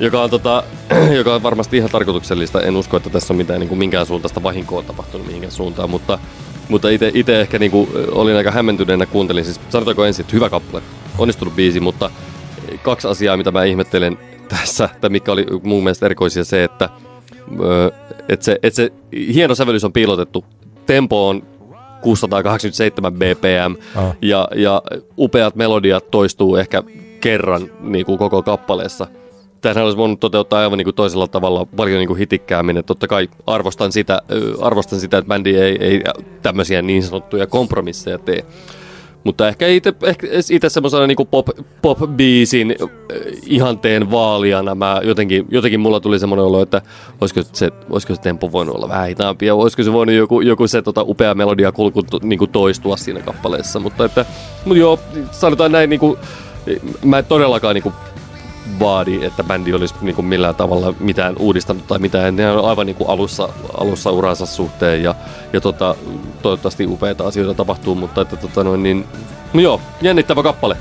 joka, on tota, joka on varmasti ihan tarkoituksellista. En usko, että tässä on mitään niin kuin minkään suuntaista vahinkoa tapahtunut mihinkään suuntaan, mutta, mutta itse ehkä niin kuin olin aika hämmentyneenä, kuuntelin. Siis sanotaanko ensin, että hyvä kappale, onnistunut biisi, mutta kaksi asiaa, mitä mä ihmettelen tässä, tai mikä oli mun mielestä erikoisia, se, että, että, se, että se hieno sävellys on piilotettu tempo on kuusisataakahdeksankymmentäseitsemän bpm ah. ja, ja upeat melodiat toistuu ehkä kerran niin kuin koko kappaleessa. Tämähän olisi voinut toteuttaa aivan niin kuin toisella tavalla, paljon niin kuin hitikkäämmin. Totta kai arvostan sitä, arvostan sitä, että bändi ei, ei tämmöisiä niin sanottuja kompromisseja tee. Mutta ehkä itse, itse semmoisena niin kuin pop, pop-biisin ihanteen vaalijana mä jotenkin, jotenkin mulla tuli semmoinen olo, että olisiko se, olisiko se tempo voinut olla vähän hitaampi ja olisiko se voinut joku, joku se tota, upea melodia kulku niin kuin toistua siinä kappaleessa. Mutta, että, mutta joo, sanotaan näin, niin kuin, mä en todellakaan niin kuin vaadi, että bändi olisi niin kuin millään tavalla mitään uudistanut tai mitään. Ne on aivan niin kuin alussa, alussa uransa suhteen ja, ja tota, toivottavasti upeita asioita tapahtuu, mutta että, tota noin, niin, no joo, jännittävä kappale.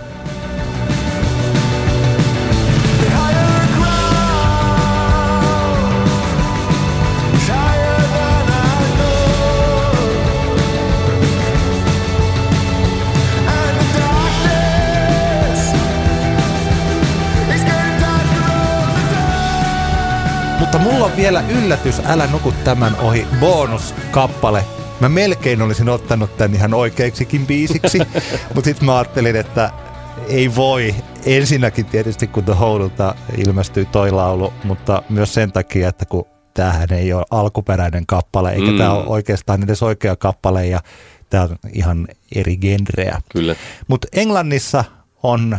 Mulla on vielä yllätys, älä nuku tämän ohi, bonuskappale. Mä melkein olisin ottanut tän ihan oikeaksikin biisiksi, mutta sit mä ajattelin, että ei voi. Ensinnäkin tietysti, kun The Holylta ilmestyi toi laulu, mutta myös sen takia, että kun tämähän ei ole alkuperäinen kappale, eikä mm. tää ole oikeastaan edes oikea kappale, ja tää on ihan eri genreä. Kyllä. Mutta Englannissa on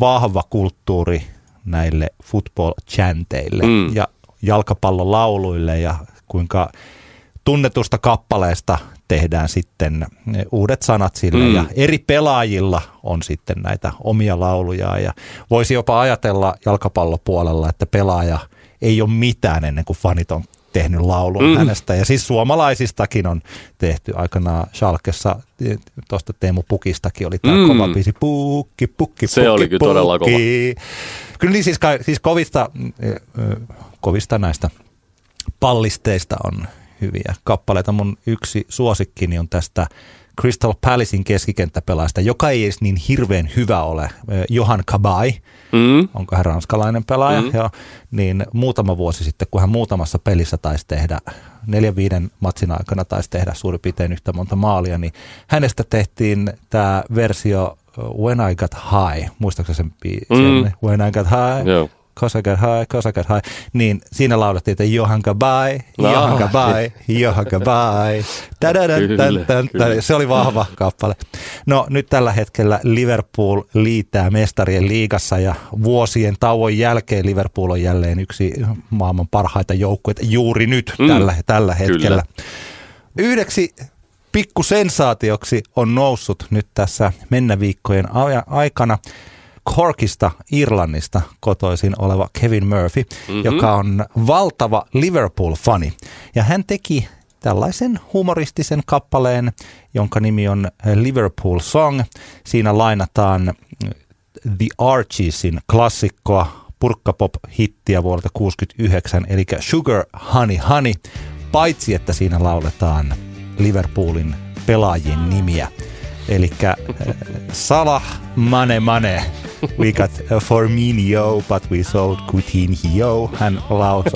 vahva kulttuuri näille football-chanteille mm. ja jalkapallolauluille ja kuinka tunnetusta kappaleesta tehdään sitten uudet sanat sille mm. ja eri pelaajilla on sitten näitä omia lauluja ja voisi jopa ajatella jalkapallopuolella, että pelaaja ei ole mitään ennen kuin fanit on tehnyt laulun mm. hänestä ja siis suomalaisistakin on tehty aikanaan Schalkessa, tuosta Teemu Pukistakin oli tämä mm. kova biisi, pukki, pukki, pukki, se oli kyllä todella kova. Kyllä niin siis, siis kovista, kovista näistä pallisteista on hyviä kappaleita. Mun yksi suosikkini on tästä Crystal Palacein keskikenttäpelaajasta, joka ei edes niin hirveän hyvä ole. Johan Kabay, mm. onko hän ranskalainen pelaaja, mm. ja, niin muutama vuosi sitten, kun hän muutamassa pelissä taisi tehdä, neljän viiden matsin aikana taisi tehdä suurin piirtein yhtä monta maalia, niin hänestä tehtiin tämä versio When I Got High, muistatko sen biisin? Mm. When I Got High, yeah. Cause I Got High, Cause I Got High, niin siinä laulettiin, että Johan Kabay, Johan Kabay, Johan Kabay, se oli vahva kappale. No nyt tällä hetkellä Liverpool liitää mestarien liigassa ja vuosien tauon jälkeen Liverpool on jälleen yksi maailman parhaita joukkueita juuri nyt mm. tällä, tällä hetkellä. Kyllä. Yhdeksi pikkusensaatioksi on noussut nyt tässä mennä viikkojen aikana Corkista, Irlannista kotoisin oleva Kevin Murphy, mm-hmm. joka on valtava Liverpool-fani. Ja hän teki tällaisen humoristisen kappaleen, jonka nimi on Liverpool Song. Siinä lainataan The Archiesin klassikkoa, purkkapop-hittiä vuodelta kuusikymmentäyhdeksän, eli Sugar Honey Honey, paitsi että siinä lauletaan Liverpoolin pelaajien nimiä. Elikkä Salah, Mane, Mane. We got Firmino, but we sold Coutinho. Hän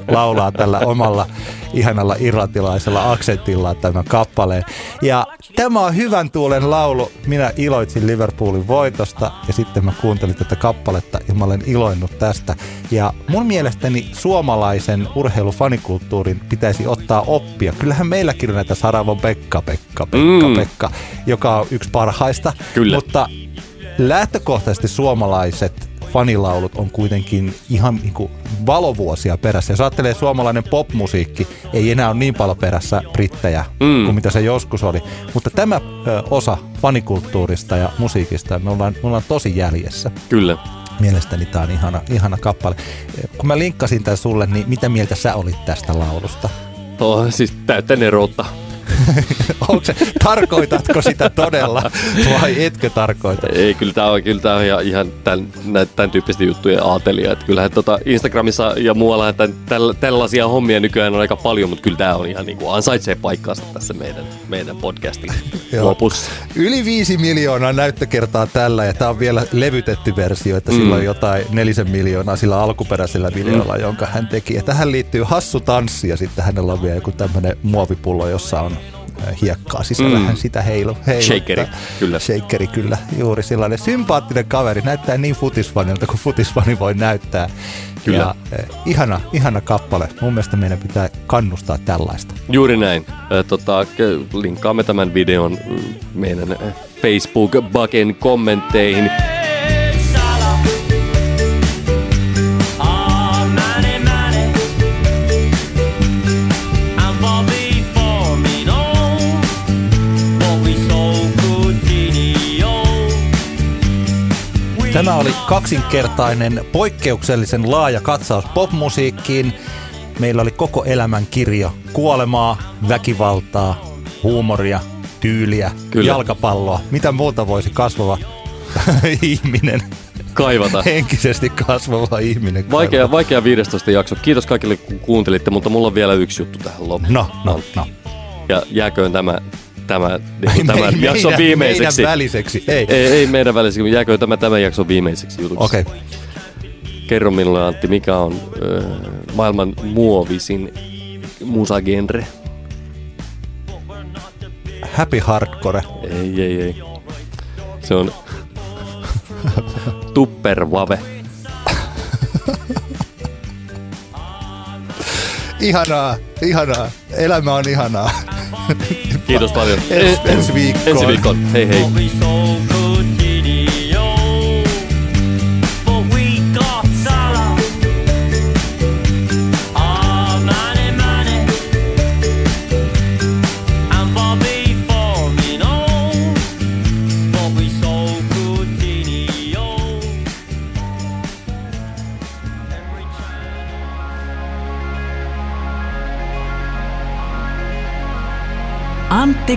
laulaa tällä omalla ihanalla irlantilaisella aksentilla tämän kappaleen. Ja tämä on hyvän tuulen laulu. Minä iloitsin Liverpoolin voitosta ja sitten mä kuuntelin tätä kappaletta ja mä olen iloinnut tästä. Ja mun mielestäni suomalaisen urheilufanikulttuurin pitäisi ottaa oppia. Kyllähän meilläkin on näitä Saravon Pekka, Pekka, Pekka, mm. Pekka, joka on yksi parhaista. Kyllä. Mutta lähtökohtaisesti suomalaiset fanilaulut on kuitenkin ihan niin kuin valovuosia perässä. Jos ajattelee, suomalainen popmusiikki ei enää ole niin paljon perässä brittejä mm. kuin mitä se joskus oli. Mutta tämä ö, osa fanikulttuurista ja musiikista, me ollaan, me ollaan tosi jäljessä. Kyllä. Mielestäni tämä on ihana, ihana kappale. Kun mä linkkasin tämän sulle, niin mitä mieltä sä olit tästä laulusta? Oh, siis täyttä neroutta. Onko se, tarkoitatko sitä todella vai etkö tarkoita? Ei, kyllä tämä on, kyllä tämä on ihan tämän, tämän tyyppisten juttujen aatelija. Että kyllähän tota Instagramissa ja muualla tämän, tällaisia hommia nykyään on aika paljon, mutta kyllä tämä on ihan niin kuin ansaitsee paikkaansa tässä meidän, meidän podcastin lopussa. Yli viisi miljoonaa näyttökertaa tällä ja tämä on vielä levytetty versio, että mm. sillä on jotain nelisen miljoonaa sillä alkuperäisellä videolla, mm. jonka hän teki. Ja tähän liittyy hassu tanssi ja sitten hänellä on vielä joku tämmöinen muovipullo, jossa on hiekkaa sisällä. Mm. Hän sitä heilu, heiluttaa. Shakeri, kyllä. Shakeri, kyllä. Juuri sellainen sympaattinen kaveri. Näyttää niin futisfanilta kuin futisfani voi näyttää. Kyllä. Ja, eh, ihana, ihana kappale. Mun mielestä meidän pitää kannustaa tällaista. Juuri näin. Äh, tota, linkkaamme tämän videon meidän Facebook-baken kommentteihin. Tämä oli kaksinkertainen, poikkeuksellisen laaja katsaus popmusiikkiin. Meillä oli koko elämän kirjo. Kuolemaa, väkivaltaa, huumoria, tyyliä, kyllä, jalkapalloa. Mitä muuta voisi kasvava ihminen kaivata? Henkisesti kasvava ihminen kaivata. Vaikea, vaikea viidestoista jakso. Kiitos kaikille, kun kuuntelitte, mutta mulla on vielä yksi juttu tähän loppuun. No, no, no. Ja jääköön tämä... Tämä, niin tämän meidän, jakson viimeiseksi. Meidän väliseksi, ei. Ei, ei meidän väliseksi, jääkö tämä tämän jakson viimeiseksi jutuksi. Okei. Okay. Kerro minulle, Antti, mikä on ö, maailman muovisin musagenre? Happy hardcore. Ei, ei, ei. Se on tupperwave. Ihanaa, ihanaa. Elämä on ihanaa. Kiitos paljon. Ensi, ensi viikkoon. Ensi viikkoon. Hei hei. Antti